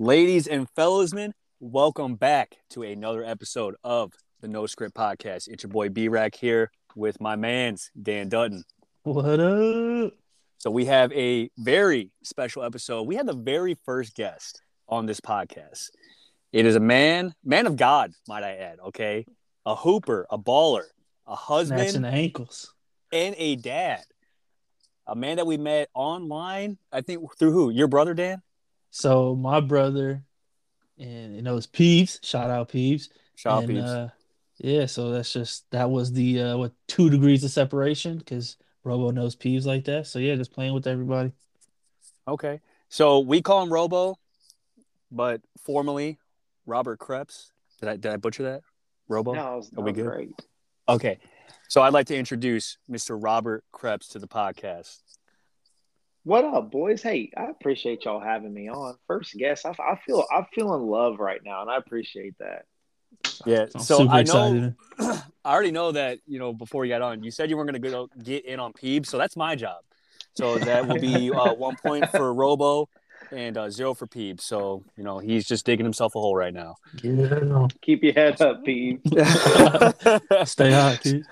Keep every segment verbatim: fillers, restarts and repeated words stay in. Ladies and fellas, men, welcome back to another episode of the No Script Podcast. It's your boy B-Rack here with my mans, Dan Dutton. What up? So we have a very special episode. We had the very first guest on this podcast. It is a man, man of God, might I add, okay? A hooper, a baller, a husband. Snatching the ankles. And a dad. A man that we met online, I think, through who? Your brother, Dan? So my brother, and you know, it's Peeves. Shout out Peeves. Shout out Peeves. Uh, yeah, so that's just that was the uh, what two degrees of separation because Robo knows Peeves like that. So yeah, just playing with everybody. Okay, so we call him Robo, but formally Robert Kreps. Did I did I butcher that? Robo. No, it was not. Are we good? Great. Okay, so I'd like to introduce Mister Robert Kreps to the podcast. What up, boys? Hey, I appreciate y'all having me on. First guest, I, I feel I feel in love right now, and I appreciate that. Yeah, I'm so I know excited. I already know that you know before you got on, you said you weren't going to go get in on Peebs, so that's my job. So that will be uh, one point for Robo and uh, zero for Peebs. So you know he's just digging himself a hole right now. Yeah. Keep your head up, Peebs. Stay hot, dude.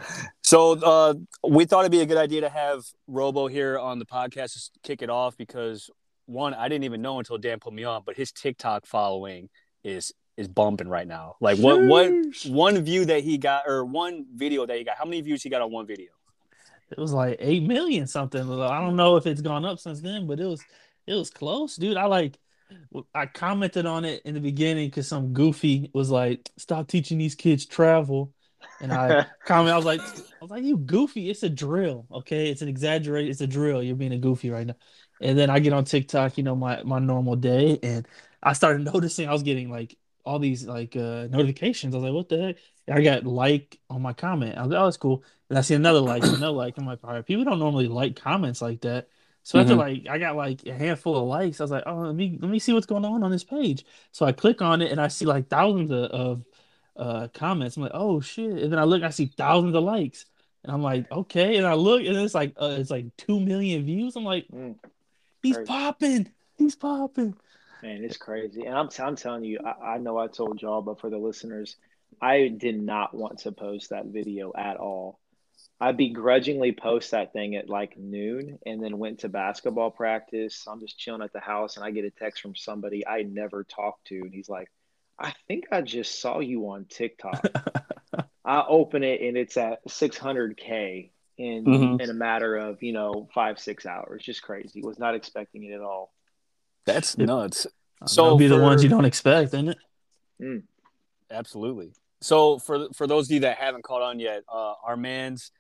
So uh, we thought it'd be a good idea to have Robo here on the podcast to kick it off because, one, I didn't even know until Dan put me on, but his TikTok following is is bumping right now. Like, what what one view that he got or one video that he got, how many views he got on one video? It was like eight million something. I don't know if it's gone up since then, but it was it was close. Dude, I like I commented on it in the beginning because some goofy was like, stop teaching these kids travel. And I comment, I was like, I was like, you goofy. It's a drill, okay? It's an exaggerate. It's a drill. You're being a goofy right now. And then I get on TikTok, you know, my my normal day, and I started noticing I was getting like all these like uh, notifications. I was like, what the heck? And I got like on my comment. I was like, oh, that's cool. And I see another like, another like. I'm like, all right, people don't normally like comments like that. So mm-hmm. after like I got like a handful of likes, I was like, oh, let me let me see what's going on on this page. So I click on it, and I see like thousands of. of Uh, comments. I'm like, oh shit! And then I look, I see thousands of likes, and I'm like, okay. And I look, and it's like, uh, it's like two million views. I'm like, mm, he's popping, he's popping. Man, it's crazy. And I'm, I'm telling you, I, I know I told y'all, but for the listeners, I did not want to post that video at all. I begrudgingly post that thing at like noon, and then went to basketball practice. I'm just chilling at the house, and I get a text from somebody I never talked to, and he's like, I think I just saw you on TikTok. I open it and it's at six hundred K in mm-hmm. in a matter of, you know, five, six hours. Just crazy. Was not expecting it at all. That's nuts. So that'll be for, the ones you don't expect, isn't it? Mm. Absolutely. So for for those of you that haven't caught on yet, uh, our man's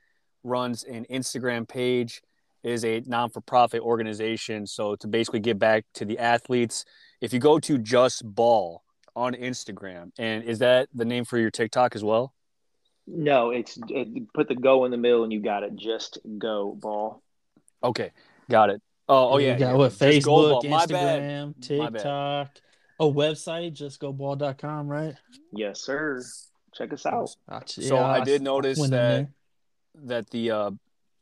runs an Instagram page. It is a non-for-profit organization. So to basically give back to the athletes, if you go to JustBall on Instagram. And is that the name for your TikTok as well? No, it's it, put the go in the middle and you got it. Just Go Ball. Okay. Got it. Oh, oh yeah. You got yeah. what? Facebook, Instagram, TikTok, a website, Just Go Ball dot com, right? Yes, sir. Check us out. Gotcha. So yeah, I, I did notice that that the uh,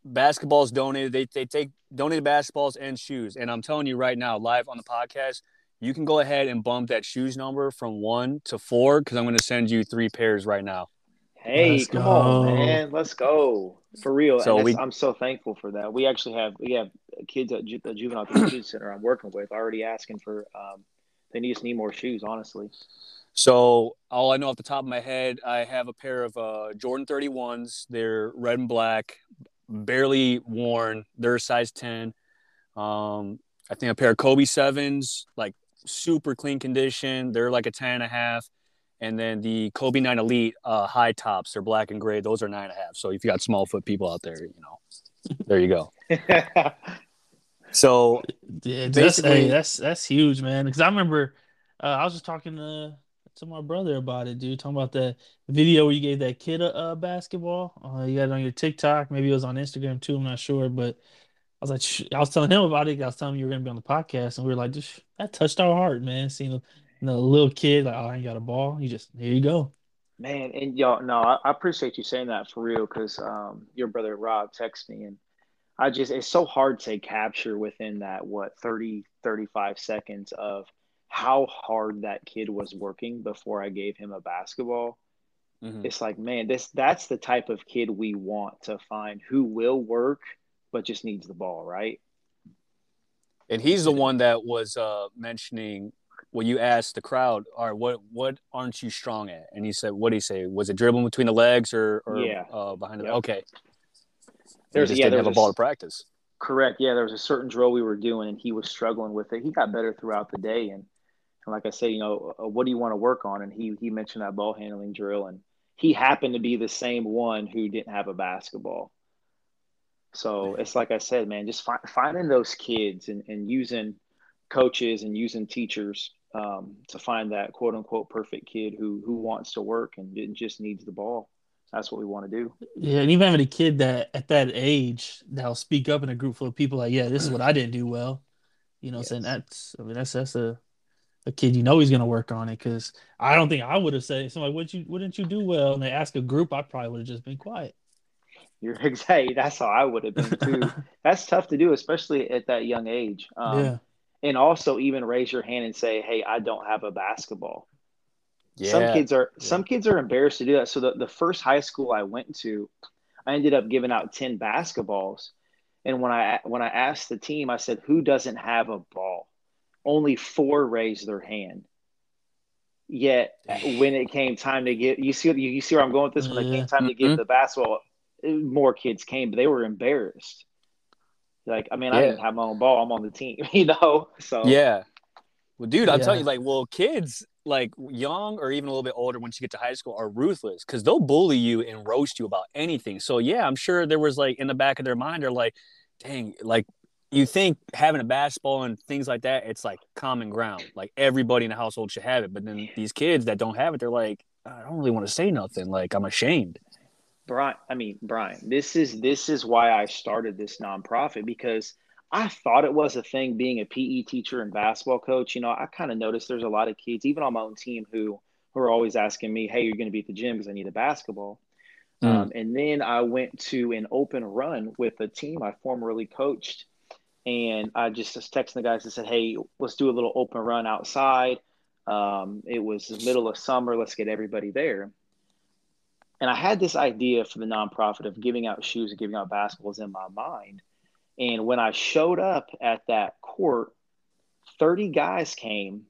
basketballs donated. They, they take donated basketballs and shoes. And I'm telling you right now, live on the podcast, you can go ahead and bump that shoes number from one to four because I'm going to send you three pairs right now. Hey, let's come go. on, man. Let's go. For real. So we, I'm so thankful for that. We actually have we have kids at Ju- the Juvenile Community Center I'm working with already asking for um, – they just need more shoes, honestly. So all I know off the top of my head, I have a pair of uh, Jordan thirty-ones. They're red and black, barely worn. They're a size ten. Um, I think a pair of Kobe sevens, like – super clean condition. They're like a ten and a half. And then the Kobe nine Elite uh, high tops, they're black and gray. Those are nine and a half. So if you got small foot people out there, you know, there you go. So yeah, that's, hey, that's, that's huge, man. Cause I remember uh, I was just talking to, to my brother about it, dude, talking about that video where you gave that kid a, a basketball. Uh, you got it on your TikTok. Maybe it was on Instagram too. I'm not sure, but I was like, sh- I was telling him about it. I was telling him you were gonna be on the podcast, and we were like, just that touched our heart, man. Seeing a, you know, a little kid like, oh, I ain't got a ball. You just here you go, man. And y'all, no, I, I appreciate you saying that for real, because um, your brother Rob texted me, and I just it's so hard to capture within that what thirty, thirty-five seconds of how hard that kid was working before I gave him a basketball. Mm-hmm. It's like, man, this that's the type of kid we want to find who will work but just needs the ball, right? And he's the one that was uh, mentioning when you asked the crowd, all right, what, what aren't you strong at? And he said, what did he say? Was it dribbling between the legs or, or yeah. uh, behind the yep. – okay. There's just yeah, didn't have a ball to practice. Correct. Yeah, there was a certain drill we were doing, and he was struggling with it. He got better throughout the day, and, and like I say, you know, uh, what do you want to work on? And he he mentioned that ball handling drill, and he happened to be the same one who didn't have a basketball. So it's like I said, man, just fi- finding those kids and, and using coaches and using teachers um, to find that quote unquote perfect kid who who wants to work and didn't just needs the ball. That's what we want to do. Yeah, and even having a kid that at that age that'll speak up in a group full of people like, yeah, this is what I didn't do well. You know, yes. saying that's, I mean, that's that's a, a kid you know he's gonna work on it, because I don't think I would have said somebody, what you wouldn't you do well? And they ask a group, I probably would have just been quiet. You're exactly that's how I would have been too. That's tough to do, especially at that young age. Um, yeah. And also even raise your hand and say, hey, I don't have a basketball. Yeah. Some kids are yeah. some kids are embarrassed to do that. So the, the first high school I went to, I ended up giving out ten basketballs. And when I when I asked the team, I said, who doesn't have a ball? Only four raised their hand. Yet when it came time to get you see you, you see where I'm going with this? When yeah. it came time mm-hmm. to give the basketball, more kids came, but they were embarrassed. Like, I mean, yeah. I didn't have my own ball. I'm on the team, you know? So yeah. Well, dude, I'm yeah. telling you, like, well, kids like young or even a little bit older once you get to high school are ruthless, because they'll bully you and roast you about anything. So yeah, I'm sure there was like in the back of their mind, they're like, dang, like you think having a basketball and things like that, it's like common ground. Like everybody in the household should have it. But then these kids that don't have it, they're like, I don't really want to say nothing. Like I'm ashamed. Brian, I mean, Brian, this is, this is why I started this nonprofit, because I thought it was a thing being a P E teacher and basketball coach. You know, I kind of noticed there's a lot of kids, even on my own team, who, who are always asking me, hey, you're going to be at the gym because I need a basketball. Mm. Um, and then I went to an open run with a team I formerly coached. And I just was texting the guys and said, hey, let's do a little open run outside. Um, it was the middle of summer. Let's get everybody there. And I had this idea for the nonprofit of giving out shoes and giving out basketballs in my mind. And when I showed up at that court, thirty guys came,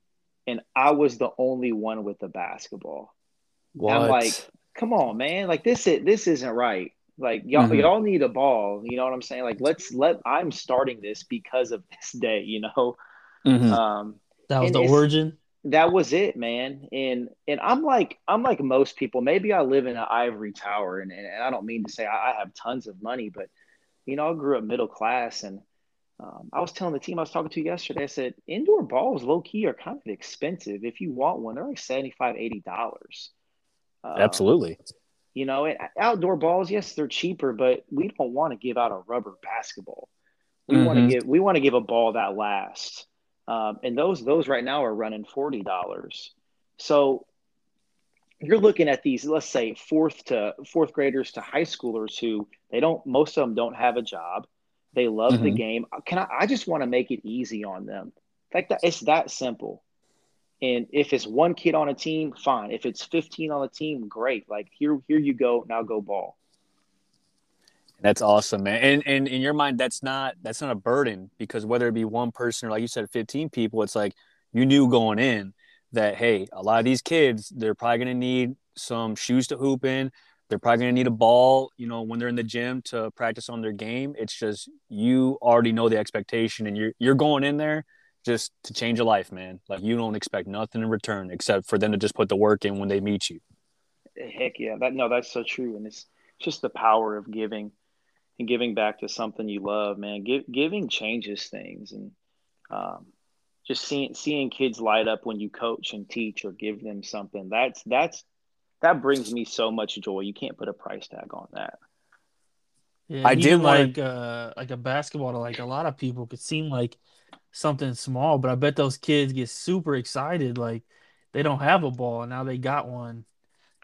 and I was the only one with the basketball. What? And I'm like, come on, man! Like this, is, this isn't right. Like y'all, mm-hmm. y'all need a ball. You know what I'm saying? Like let's let. I'm starting this because of this day. You know, mm-hmm. um, that was the origin. That was it, man. And and I'm like I'm like most people. Maybe I live in an ivory tower, and, and I don't mean to say I, I have tons of money, but. You know, I grew up middle class, and um, I was telling the team I was talking to yesterday, I said, indoor balls, low-key, are kind of expensive. If you want one, they're like seventy-five dollars, eighty dollars. Um, Absolutely. You know, and outdoor balls, yes, they're cheaper, but we don't want to give out a rubber basketball. We mm-hmm. want to give we want to give a ball that lasts. Um, and those those right now are running forty dollars. So you're looking at these, let's say fourth to fourth graders to high schoolers who they don't, most of them don't have a job. They love mm-hmm. the game. Can I, I just want to make it easy on them. Like that, it's that simple. And if it's one kid on a team, fine. If it's fifteen on a team, great. Like here, here you go. Now go ball. That's awesome, man. And, and in your mind, that's not, that's not a burden, because whether it be one person or like you said, fifteen people, it's like you knew going in that, hey, a lot of these kids, they're probably going to need some shoes to hoop in. They're probably going to need a ball, you know, when they're in the gym to practice on their game. It's just you already know the expectation, and you're you're going in there just to change your life, man. Like you don't expect nothing in return except for them to just put the work in when they meet you. Heck yeah. That, no, that's so true. And it's just the power of giving and giving back to something you love, man. Give, giving changes things. And, um, Just seeing seeing kids light up when you coach and teach or give them something, that's that's that brings me so much joy. You can't put a price tag on that. Yeah, I did like wanna... uh, like a basketball to like a lot of people could seem like something small, but I bet those kids get super excited. Like they don't have a ball and now they got one.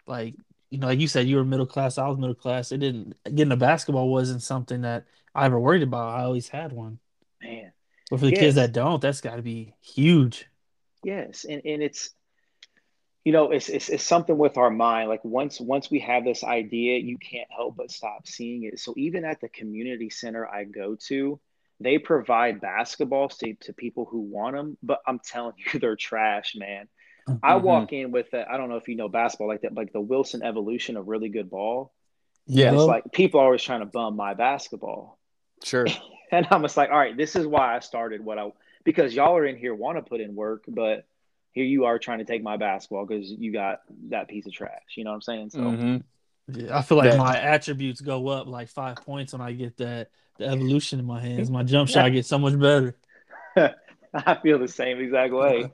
Like you know, like you said, you were middle class. I was middle class. It didn't getting a basketball wasn't something that I ever worried about. I always had one. Man. But for the yes. kids that don't, that's got to be huge. Yes. And, and it's, you know, it's, it's, it's something with our mind. Like once, once we have this idea, you can't help but stop seeing it. So even at the community center I go to, they provide basketballs to, to people who want them, but I'm telling you, they're trash, man. Mm-hmm. I walk in with a, I don't know if you know basketball like that, like the Wilson Evolution, a really good ball. Yeah. And it's like people are always trying to bum my basketball. Sure. And I'm just like, all right, this is why I started what I, because y'all are in here, want to put in work, but here you are trying to take my basketball because you got that piece of trash. You know what I'm saying? So mm-hmm. yeah, I feel like that, my attributes go up like five points when I get that the evolution in my hands. My jump shot gets so much better. I feel the same exact way.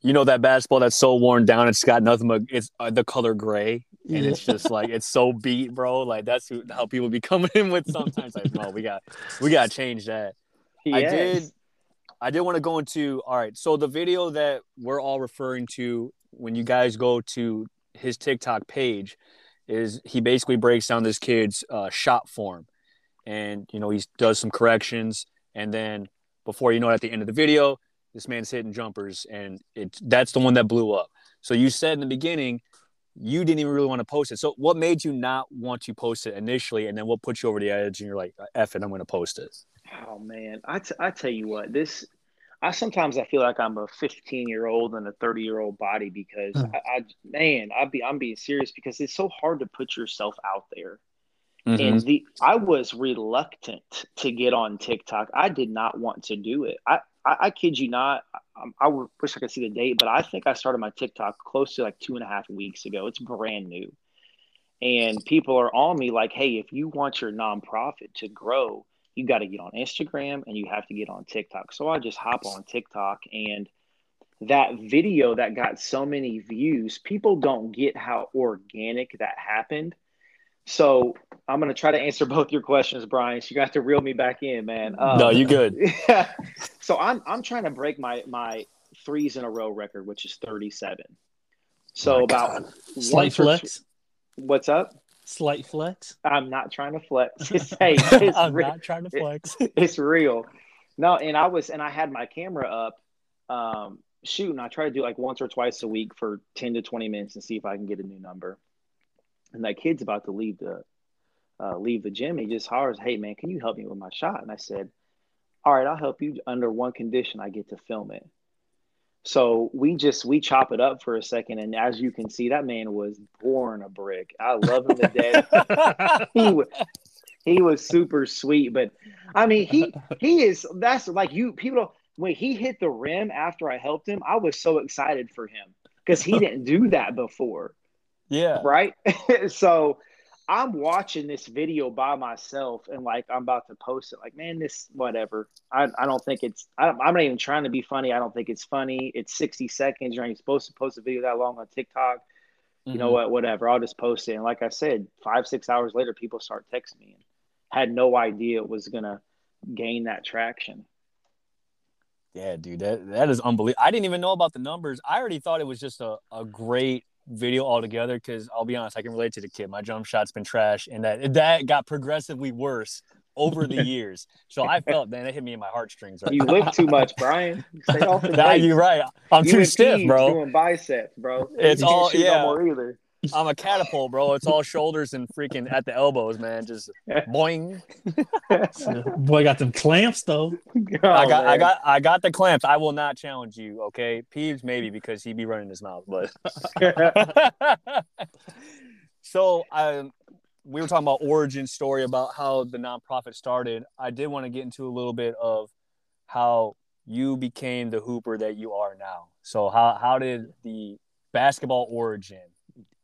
You know that basketball that's so worn down, it's got nothing but it's uh, the color gray, and yeah. it's just like it's so beat, bro. Like that's who, how people be coming in with sometimes. Like, no, we got we got to change that. Yes. I did. I did want to go into all right. So the video that we're all referring to, when you guys go to his TikTok page, is he basically breaks down this kid's uh, shot form, and you know he does some corrections, and then before you know it, at the end of the video, this man's hitting jumpers, and it's that's the one that blew up. So you said in the beginning you didn't even really want to post it. So what made you not want to post it initially, and then what put you over the edge and you're like, F it, I'm going to post it? Oh, man. I, t- I tell you what, this – I sometimes I feel like I'm a fifteen-year-old in a thirty-year-old body because, mm. I, I man, I'd be, I'm being serious because it's so hard to put yourself out there. Mm-hmm. And the I was reluctant to get on TikTok. I did not want to do it. I – I, I kid you not. I, I wish I could see the date, but I think I started my TikTok close to like two and a half weeks ago. It's brand new. And people are on me like, hey, if you want your nonprofit to grow, you got to get on Instagram and you have to get on TikTok. So I just hop on TikTok, and that video that got so many views, people don't get how organic that happened. So I'm going to try to answer both your questions, Brian. So you got to reel me back in, man. Um, no, you good. Yeah. So I'm I'm trying to break my my threes in a row record, which is thirty-seven. So oh about God. Slight flex. Two, what's up? Slight flex. I'm not trying to flex. It's, hey, it's I'm real. not trying to flex. It, it's real. No, and I was and I had my camera up. Um, shooting. I try to do like once or twice a week for ten to twenty minutes and see if I can get a new number. And that kid's about to leave the uh, leave the gym. He just hollers, hey, man, can you help me with my shot? And I said, all right, I'll help you under one condition. I get to film it. So we just we chop it up for a second. And as you can see, that man was born a brick. I love him to death. he, was, he was super sweet. But, I mean, he he is – that's like you – people – when he hit the rim after I helped him, I was so excited for him because he didn't do that before. Yeah. Right. So I'm watching this video by myself and like, I'm about to post it like, man, this, whatever. I, I don't think it's, I don't, I'm not even trying to be funny. I don't think it's funny. It's sixty seconds. You're not even supposed to post a video that long on TikTok. You mm-hmm. know what, whatever. I'll just post it. And like I said, five, six hours later, people start texting me and had no idea it was going to gain that traction. Yeah, dude, that, that is unbelievable. I didn't even know about the numbers. I already thought it was just a, a great video altogether because I'll be honest, I can relate to the kid. My jump shot's been trash, and that that got progressively worse over the years. So I felt, man, that hit me in my heartstrings. Right you now. Lift too much, Brian. Stay off the nah, you're right. I'm you too stiff, bro. Doing biceps, bro. It's you all yeah. No more either. I'm a catapult, bro. It's all shoulders and freaking at the elbows, man. Just boing. Boy, got them clamps though. Oh, I got, man. I got, I got the clamps. I will not challenge you, okay? Peeves maybe because he be running his mouth, but. So I, we were talking about origin story about how the nonprofit started. I did want to get into a little bit of how you became the hooper that you are now. So how how did the basketball origin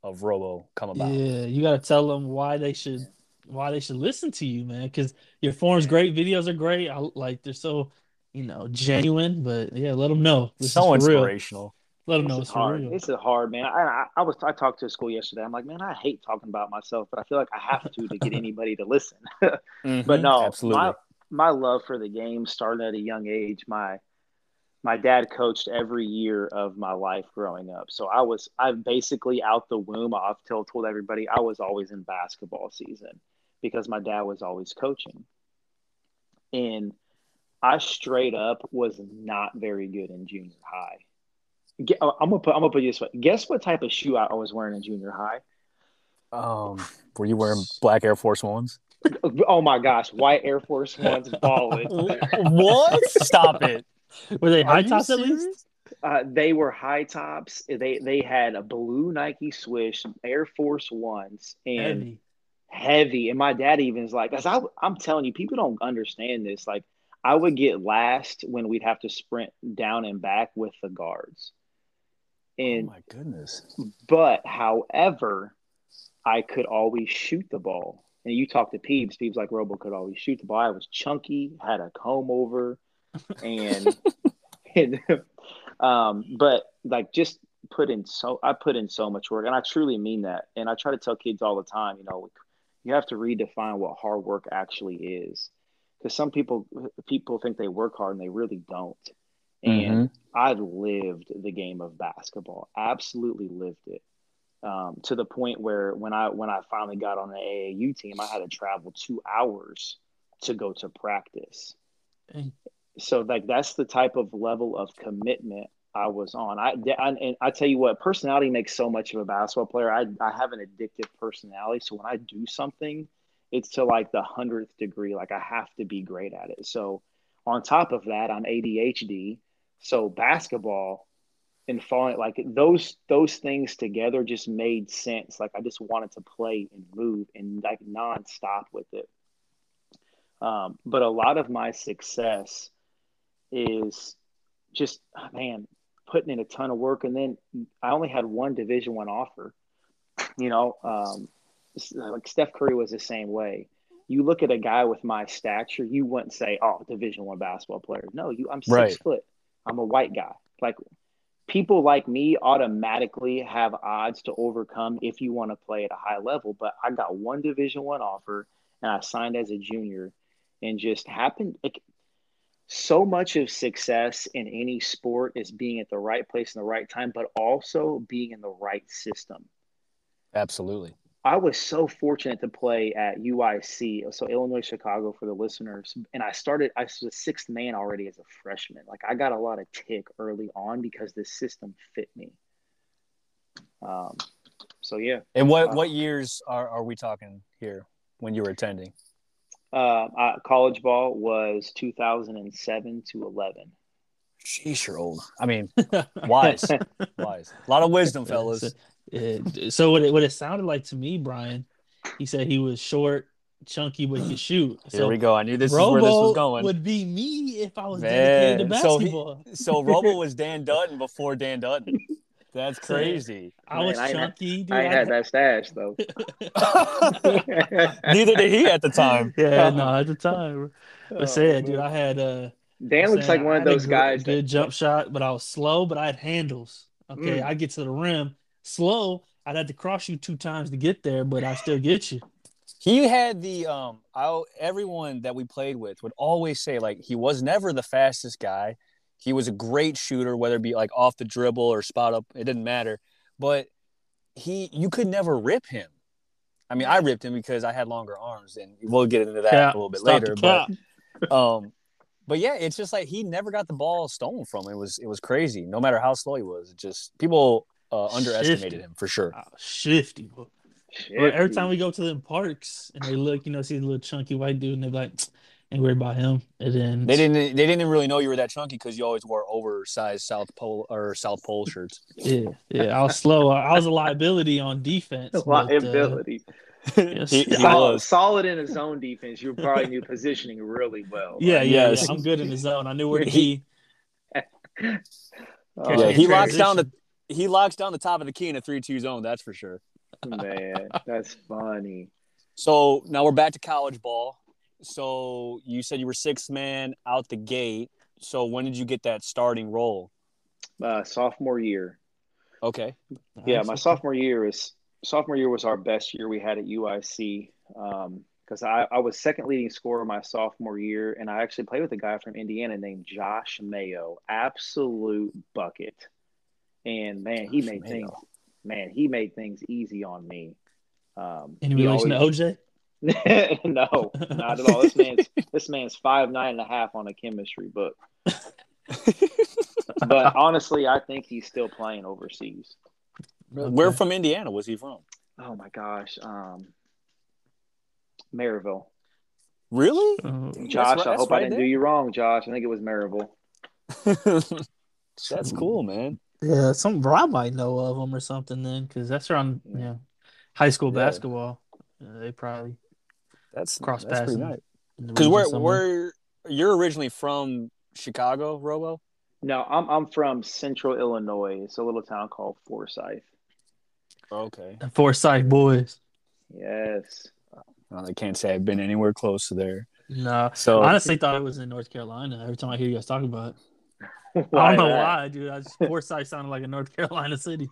of Robo come about? Yeah, you got to tell them why they should why they should listen to you, man, because your form's great, videos are great. I, like, they're so, you know, genuine, but, yeah, let them know. This so is inspirational. Real. Let them know it's, it's for real. It's hard, man. I, I, I, was, I talked to a school yesterday. I'm like, man, I hate talking about myself, but I feel like I have to to get anybody to listen. Mm-hmm, but, no, absolutely. My, my love for the game started at a young age. My My dad coached every year of my life growing up. So I was I basically out the womb. I've told, told everybody I was always in basketball season because my dad was always coaching. And I straight up was not very good in junior high. I'm gonna put I'm gonna put you this way. Guess what type of shoe I was wearing in junior high? Um, were you wearing black Air Force Ones? Oh my gosh, white Air Force Ones, balling. What? Stop it. Were they high tops at least? Uh, they were high tops. They they had a blue Nike Swish, Air Force Ones, and heavy. heavy. And my dad even is like, as I, I'm telling you, people don't understand this. Like, I would get last when we'd have to sprint down and back with the guards. And, oh my goodness! But however, I could always shoot the ball. And you talk to Peebs, Peebs like Robo could always shoot the ball. I was chunky, had a comb over, and. and Um, but like just put in so I put in so much work, and I truly mean that. And I try to tell kids all the time, you know, you have to redefine what hard work actually is, because some people people think they work hard and they really don't. And mm-hmm. I lived the game of basketball, absolutely lived it, um, to the point where when I when I finally got on the A A U team, I had to travel two hours to go to practice. Dang. So, like, that's the type of level of commitment I was on. I, I and I tell you what, personality makes so much of a basketball player. I I have an addictive personality, so when I do something, it's to like the hundredth degree. Like, I have to be great at it. So, on top of that, I'm A D H D. So basketball and falling, like those those things together, just made sense. Like, I just wanted to play and move and like nonstop with it. Um, but a lot of my success is just, man, putting in a ton of work. And then I only had one Division I offer, you know, um, like Steph Curry was the same way. You look at a guy with my stature, you wouldn't say, oh, Division I basketball player. No, you, I'm six right. foot. I'm a white guy. Like, people like me automatically have odds to overcome if you want to play at a high level. But I got one Division I offer, and I signed as a junior, and just happened like, – so much of success in any sport is being at the right place in the right time, but also being in the right system. Absolutely. I was so fortunate to play at U I C, so Illinois Chicago for the listeners, and I started – I was a sixth man already as a freshman. Like, I got a lot of tick early on because the system fit me. Um. So, yeah. And what, uh, what years are, are we talking here when you were attending? Uh, I, college ball was two thousand seven to eleven. Jeez, you're old. I mean, wise, wise. A lot of wisdom, fellas. It, so what it, what it sounded like to me, Brian, he said he was short, chunky, but could shoot. So here we go. I knew this Robo is where this was going. Would be me if I was Man. dedicated to basketball. So, he, so Robo was Dan Dutton before Dan Dutton. That's crazy. I Man, was I chunky. Had, dude. I, I had, had that stash, though. Neither did he at the time. Yeah, no, at the time. But oh, said, dude, I had uh, Dan looks saying, like one of those guys. Good that... jump shot, but I was slow, but I had handles. Okay, mm. I get to the rim slow. I'd have to cross you two times to get there, but I still get you. He had the um. I everyone that we played with would always say, like, he was never the fastest guy. He was a great shooter, whether it be like off the dribble or spot up. It didn't matter. But he, you could never rip him. I mean, I ripped him because I had longer arms, and we'll get into that cap, a little bit later. But, um, but yeah, it's just like he never got the ball stolen from him. It was, it was crazy. No matter how slow he was, it just people uh, underestimated him for sure. Oh, shifty. shifty. Every time we go to them parks and they look, you know, see the little chunky white dude, and they're like, and worried about him. And then they didn't they didn't really know you were that chunky because you always wore oversized South Pole or South Pole shirts. Yeah, yeah. I was slow. I was a liability on defense. Liability. But, uh, yes. he, he solid, was. solid in his own defense. You probably knew positioning really well. Yeah, like, yeah, yes. yeah. I'm good in the zone. I knew where he oh, yeah, he transition. locks down the he locks down the top of the key in a three two zone, that's for sure. Man, that's funny. So now we're back to college ball. So you said you were sixth man out the gate. So when did you get that starting role? Uh, sophomore year. Okay. Yeah, nice. my sophomore year is sophomore year was our best year we had at U I C because um, I, I was second leading scorer my sophomore year, and I actually played with a guy from Indiana named Josh Mayo, absolute bucket. And man, Josh he made Mayo. things man he made things easy on me. Um, In relation always, to O J. No, not at all. This man's this man's five nine and a half on a chemistry book. But honestly, I think he's still playing overseas. Where from Indiana was he from? Oh my gosh, um, Maryville. Really, mm-hmm. Josh? Right, I hope right I didn't there. do you wrong, Josh. I think it was Maryville. That's cool, man. Yeah, some I might know of them or something then, because that's around yeah, high school yeah. basketball. Uh, they probably that's cross paths. Because where where you're originally from? Chicago, Robo? No, I'm I'm from Central Illinois. It's a little town called Forsyth. Okay, the Forsyth boys. Yes. Well, I can't say I've been anywhere close to there. No. So I honestly thought it was in North Carolina. Every time I hear you guys talking about it. Why, I don't know why, dude. I just, Forsyth sounded like a North Carolina city.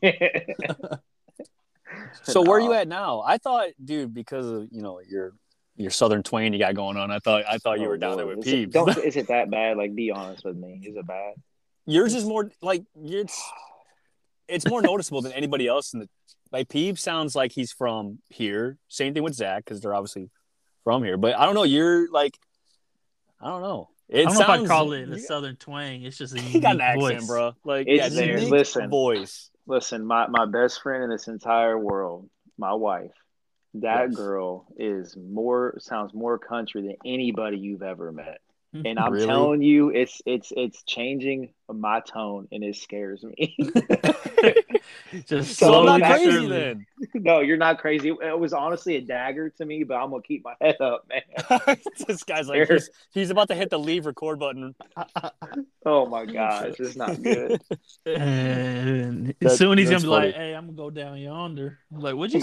So where are you at now? I thought, dude, because of you know your your Southern twang you got going on, I thought I thought oh, you were down Lord. there with is Peeps. It, don't, is it that bad? Like, be honest with me. Is it bad? Yours is more like it's it's more noticeable than anybody else in the like. Peeps sounds like he's from here. Same thing with Zach because they're obviously from here. But I don't know. You're like, I don't know. It I don't sounds, know if I'd call it a Southern twang. It's just a unique voice. He got an accent, voice. bro. Like, it's yeah, there. Listen, voice. Listen, my, my best friend in this entire world, my wife, that yes. girl is more sounds more country than anybody you've ever met. And I'm really? telling you, it's it's it's changing my tone, and it scares me. Just so I'm not crazy then. No, you're not crazy. It was honestly a dagger to me, but I'm gonna keep my head up, man. This guy's like he's, he's about to hit the leave record button. Oh my gosh, it's not good. And that, soon he's gonna be funny. like, "Hey, I'm gonna go down yonder." I'm like, what'd you?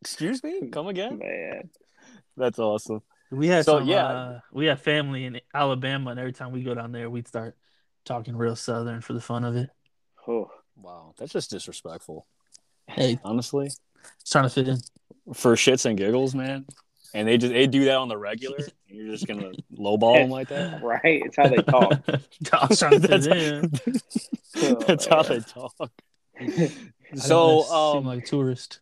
Excuse me, come again, man. That's awesome. We have so, some, yeah. uh, we have family in Alabama, and every time we go down there, we'd start talking real Southern for the fun of it. Oh, wow. That's just disrespectful. Hey. Honestly. Just trying to fit in. For shits and giggles, man. And they just they do that on the regular. And you're just going to lowball them like that? Right. It's how they talk. That's, that's how they talk. So, um, seem like a tourist.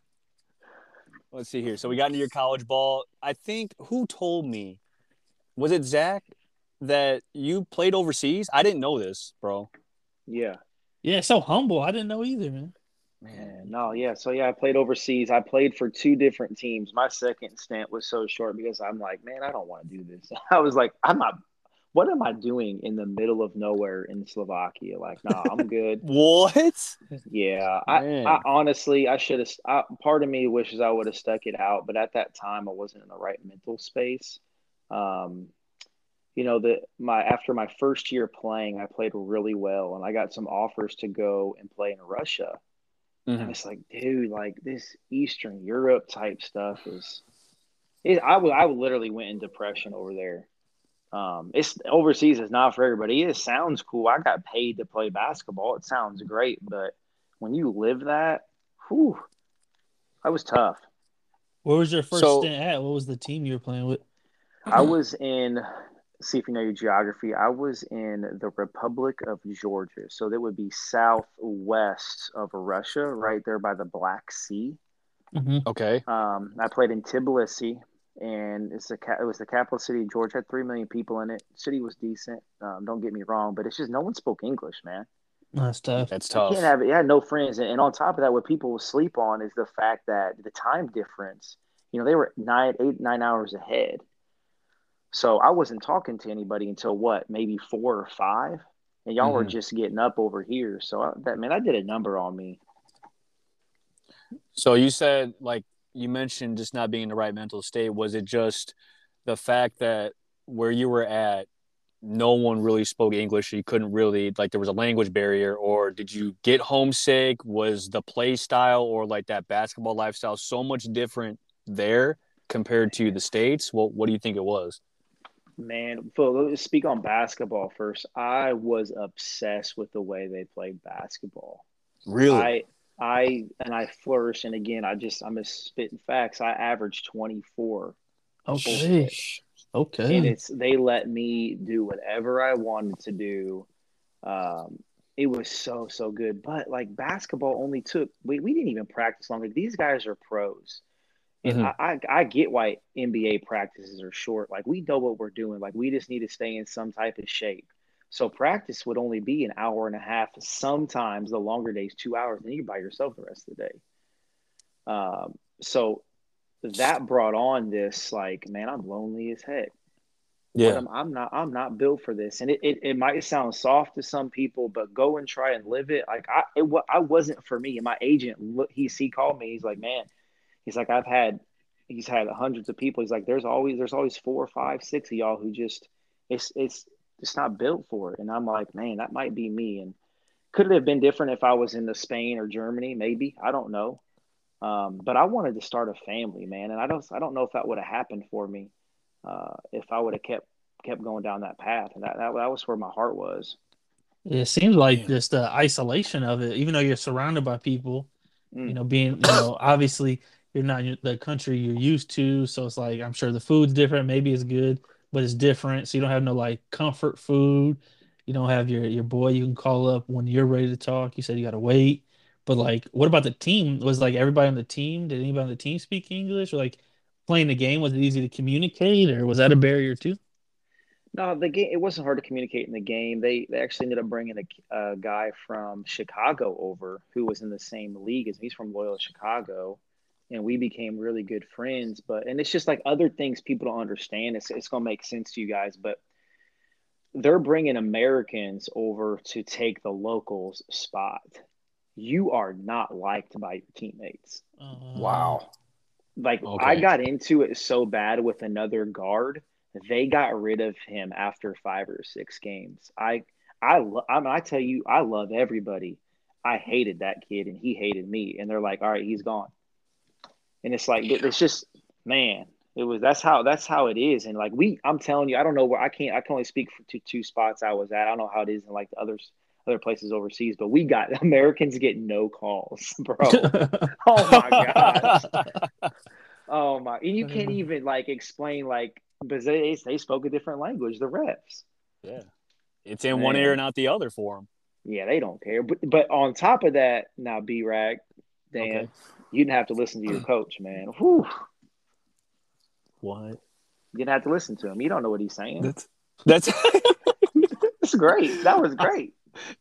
Let's see here. So we got into your college ball. I think who told me, was it Zach, that you played overseas? I didn't know this, bro. Yeah. Yeah, so humble. I didn't know either, man. Man, no, yeah. So, yeah, I played overseas. I played for two different teams. My second stint was so short because I'm like, man, I don't want to do this. I was like, I'm not – what am I doing in the middle of nowhere in Slovakia? Like, nah, I'm good. What? Yeah. I, I honestly – I should have – part of me wishes I would have stuck it out, but at that time I wasn't in the right mental space. Um You know, the, my after my first year playing, I played really well, and I got some offers to go and play in Russia. Mm-hmm. And it's like, dude, like this Eastern Europe type stuff is it, – I, w- I literally went in depression over there. Um, it's overseas is not for everybody. It sounds cool. I got paid to play basketball. It sounds great. But when you live that, whew, that was tough. What was your first so, stint at? What was the team you were playing with? I was in – see if you know your geography. I was in the Republic of Georgia. So that would be southwest of Russia, right there by the Black Sea. Mm-hmm. Okay. Um, I played in Tbilisi, and it's a, it was the capital city of Georgia. It had three million people in it. The city was decent. Um, don't get me wrong, but it's just no one spoke English, man. That's tough. That's tough. I can't have it. I had no friends. And on top of that, what people will sleep on is the fact that the time difference, you know, they were nine, eight, nine hours ahead. So I wasn't talking to anybody until, what, maybe four or five? And y'all mm-hmm. were just getting up over here. So, I, that man, that did a number on me. So you said, like, you mentioned just not being in the right mental state. Was it just the fact that where you were at, no one really spoke English? You couldn't really, like, there was a language barrier? Or did you get homesick? Was the play style or, like, that basketball lifestyle so much different there compared to the States? Well, what do you think it was? Man, Phil, let's speak on basketball first. I was obsessed with the way they played basketball. Really? I, I and I flourished. And again, I just, I'm just spitting facts. I averaged twenty-four. Oh, sheesh. Okay. And it's, they let me do whatever I wanted to do. Um, it was so, so good. But like basketball only took, we, we didn't even practice long. Like, these guys are pros. And mm-hmm. I, I, I get why N B A practices are short. Like, we know what we're doing. Like, we just need to stay in some type of shape. So practice would only be an hour and a half. Sometimes the longer days, two hours, and you're by yourself the rest of the day. Um, so that brought on this, like, man, I'm lonely as heck. Yeah, I'm, I'm not. I'm not built for this. And it, it, it might sound soft to some people, but go and try and live it. Like I, it, I wasn't for me. And my agent, he, he called me. He's like, man. He's like, I've had, he's had hundreds of people. He's like, there's always, there's always four, five, six of y'all who just, it's, it's, it's not built for it. And I'm like, man, that might be me. And could it have been different if I was in Spain or Germany? Maybe, I don't know. Um, but I wanted to start a family, man. And I don't, I don't know if that would have happened for me uh, if I would have kept, kept going down that path. And that, that, that was where my heart was. It seems like yeah. just the isolation of it, even though you're surrounded by people, mm. you know, being, you know, obviously, you're not in the country you're used to, so it's like I'm sure the food's different. Maybe it's good, but it's different. So you don't have no like comfort food. You don't have your your boy you can call up when you're ready to talk. You said you got to wait, but like, what about the team? Was like everybody on the team? Did anybody on the team speak English? Or like playing the game, was it easy to communicate, or was that a barrier too? No, the game it wasn't hard to communicate in the game. They they actually ended up bringing a, a guy from Chicago over who was in the same league as me. He's from Loyola Chicago. And we became really good friends, but and it's just like other things people don't understand. It's it's gonna make sense to you guys, but they're bringing Americans over to take the locals' spot. You are not liked by your teammates. Uh, wow! Like okay. I got into it so bad with another guard, they got rid of him after five or six games. I I I, mean, I tell you, I love everybody. I hated that kid, and he hated me. And they're like, all right, he's gone. And it's like, it's just, man, it was, that's how, that's how it is. And like, we, I'm telling you, I don't know where I can't, I can only speak for two, two spots I was at. I don't know how it is in like the others, other places overseas, but we got Americans get no calls, bro. Oh my gosh. Oh my. And you can't even like explain, like, because they, they spoke a different language, the refs. Yeah. It's in man. one ear and out the other for them. Yeah. They don't care. But, but on top of that, now B-Rag, damn. Okay. You didn't have to listen to your coach, man. Whew. What? You didn't have to listen to him. You don't know what he's saying. That's that's, that's great. That was great.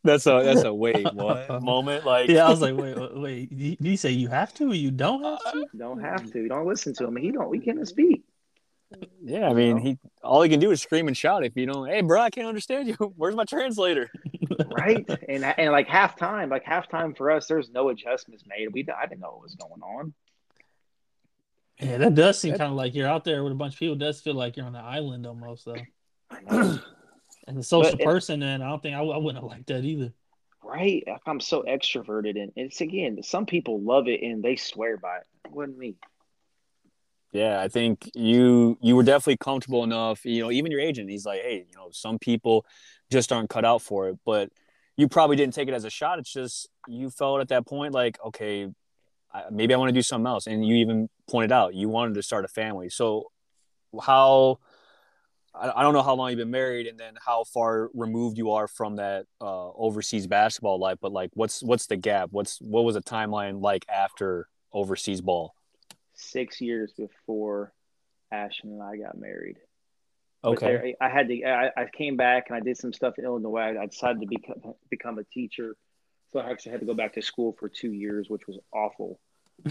That's a that's a wait what moment. Like yeah, I was like, wait, wait. Did you say you have to or you don't have to? You don't have to. You don't listen to him. He don't. He can't speak. Yeah, I mean, he all he can do is scream and shout. If you don't, hey, bro, I can't understand you. Where's my translator? Right, and and like halftime, like halftime for us, there's no adjustments made. We I didn't know what was going on. Yeah, that does seem kind of like you're out there with a bunch of people. It does feel like you're on an island almost, though. I know. And the social but, person, and I don't think I, I wouldn't have liked that either. Right, I'm so extroverted, and it's again, some people love it and they swear by it. It wasn't me. Yeah, I think you you were definitely comfortable enough. You know, even your agent, he's like, hey, you know, some people just aren't cut out for it. But you probably didn't take it as a shot. It's just you felt at that point like, okay, I, maybe I want to do something else. And you even pointed out you wanted to start a family. So how I, I don't know how long you've been married, and then how far removed you are from that uh, overseas basketball life. But like, what's what's the gap? What's what was the timeline like after overseas ball? Six years before Ashton and I got married. Okay. There, I had to. I, I came back and I did some stuff in Illinois. I decided to become become a teacher, so I actually had to go back to school for two years, which was awful.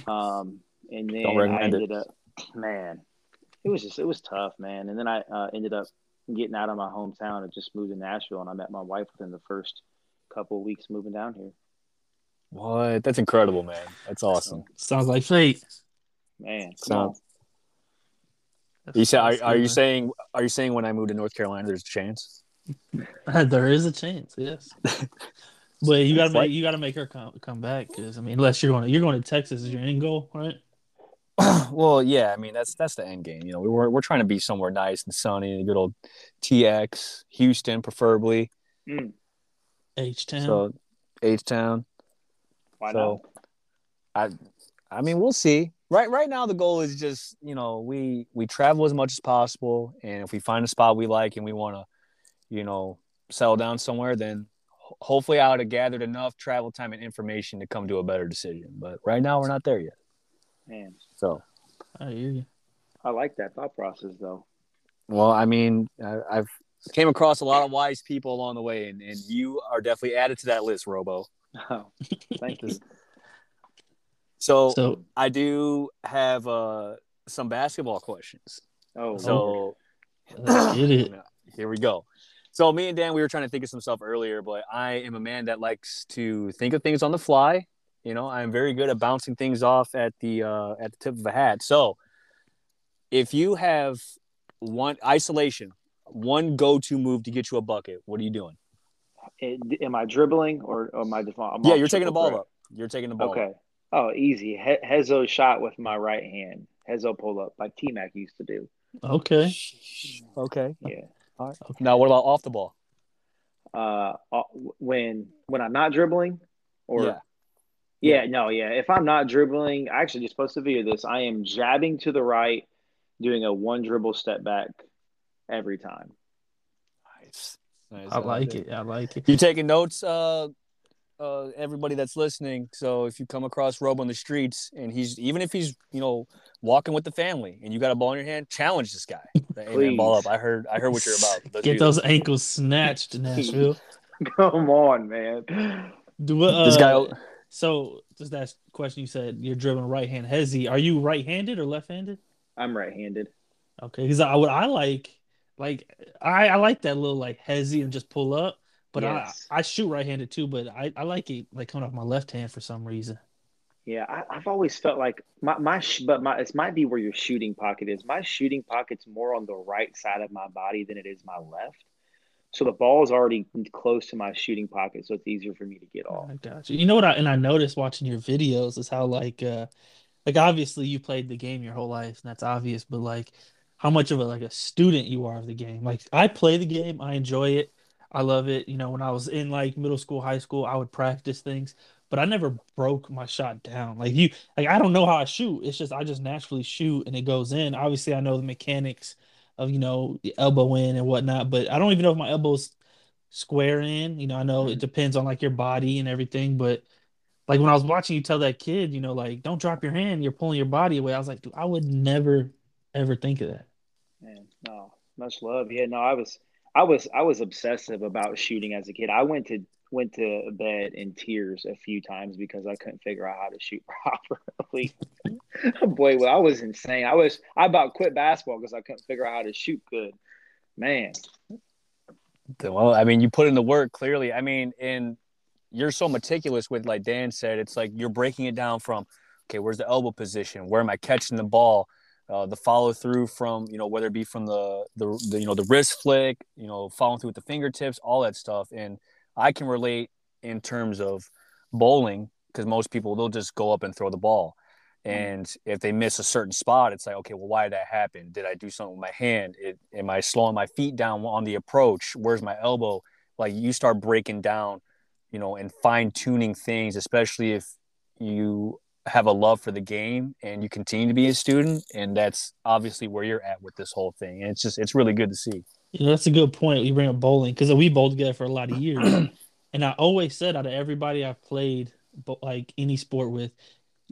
Um, and then I ended it. up, man, it was just it was tough, man. And then I uh, ended up getting out of my hometown and just moved to Nashville, and I met my wife within the first couple of weeks moving down here. What? That's incredible, man. That's awesome. Sounds like fate. Man, come on. You say, are, are you saying are you saying when I move to North Carolina, there's a chance? There is a chance, yes. But you gotta make you gotta make her come come back, because I mean, unless you're going to, you're going to Texas is your end goal, right? Well, yeah, I mean that's that's the end game. You know, we we're we're trying to be somewhere nice and sunny, and a good old T X, Houston, preferably. Mm. H Town. So H Town. Why so, not? I I mean, we'll see. Right, right now the goal is just, you know, we, we travel as much as possible, and if we find a spot we like and we want to, you know, settle down somewhere, then hopefully I would have gathered enough travel time and information to come to a better decision. But right now we're not there yet. Man, so I hear you. I like that thought process, though. Well, I mean, I, I've came across a lot of wise people along the way, and, and you are definitely added to that list, Robo. Oh, thank you. So, so I do have uh, some basketball questions. Oh, so let's get it. Here we go. So me and Dan, we were trying to think of some stuff earlier, but I am a man that likes to think of things on the fly. You know, I'm very good at bouncing things off at the uh, at the tip of a hat. So if you have one isolation, one go-to move to get you a bucket, what are you doing? It, am I dribbling or, or am I – Yeah, you're taking the ball correct. up. You're taking the ball okay. up. Oh, easy. He- Hezo shot with my right hand. Hezo pull up like T-Mac used to do. Okay. Okay. Yeah. All right. Okay. Now, what about off the ball? Uh, when when I'm not dribbling or yeah. – Yeah, no, yeah. If I'm not dribbling, I actually just posted a video of this. I am jabbing to the right, doing a one dribble step back every time. Nice. nice. I like it. I like it. You taking notes, uh, uh, everybody that's listening. So if you come across Rob on the streets and he's, even if he's, you know, walking with the family and you got a ball in your hand, challenge this guy. Hey, ball up. I heard, I heard what you're about. Let's Get those that. ankles snatched, Nashville. Come on, man. Do uh, This guy. So, just that question you said, you're dribbling right-handed. Hezzy, are you right-handed or left-handed? I'm right-handed. Okay, because I, what I like, like, I, I like that little, like, Hezzy and just pull up. But yes. I, I shoot right-handed, too, but I, I like it, like, coming off my left hand for some reason. Yeah, I, I've always felt like my, my – but my it might be where your shooting pocket is. My shooting pocket's more on the right side of my body than it is my left. So the ball is already close to my shooting pocket, so it's easier for me to get off. I got you. You know what? I, and I noticed watching your videos is how, like, uh, like obviously you played the game your whole life, and that's obvious. But like, how much of a like a student you are of the game. Like, I play the game, I enjoy it, I love it. You know, when I was in like middle school, high school, I would practice things, but I never broke my shot down. Like you, like I don't know how I shoot. It's just I just naturally shoot, and it goes in. Obviously, I know the mechanics of, you know, the elbow in and whatnot, but I don't even know if my elbow's square in. You know, I know mm-hmm. it depends on, like, your body and everything, but, like, when I was watching you tell that kid, you know, like, don't drop your hand, you're pulling your body away. I was like, dude, I would never, ever think of that. Man, no, much love. Yeah, no, I was, I was, I was obsessive about shooting as a kid. I went to, went to bed in tears a few times because I couldn't figure out how to shoot properly. Boy, well, I was insane. I was I about quit basketball because I couldn't figure out how to shoot good. Man. Well, I mean, you put in the work, clearly. I mean, and you're so meticulous with, like Dan said, it's like you're breaking it down from, okay, where's the elbow position? Where am I catching the ball? Uh, the follow through from, you know, whether it be from the, the, the, you know, the wrist flick, you know, following through with the fingertips, all that stuff. And I can relate in terms of bowling because most people, they'll just go up and throw the ball. And if they miss a certain spot, it's like, okay, well, why did that happen? Did I do something with my hand? It, am I slowing my feet down on the approach? Where's my elbow? Like, you start breaking down, you know, and fine-tuning things, especially if you have a love for the game and you continue to be a student. And that's obviously where you're at with this whole thing. And it's just, it's really good to see. You know, that's a good point. You bring up bowling because we bowled together for a lot of years. And I always said out of everybody I've played, but like any sport with,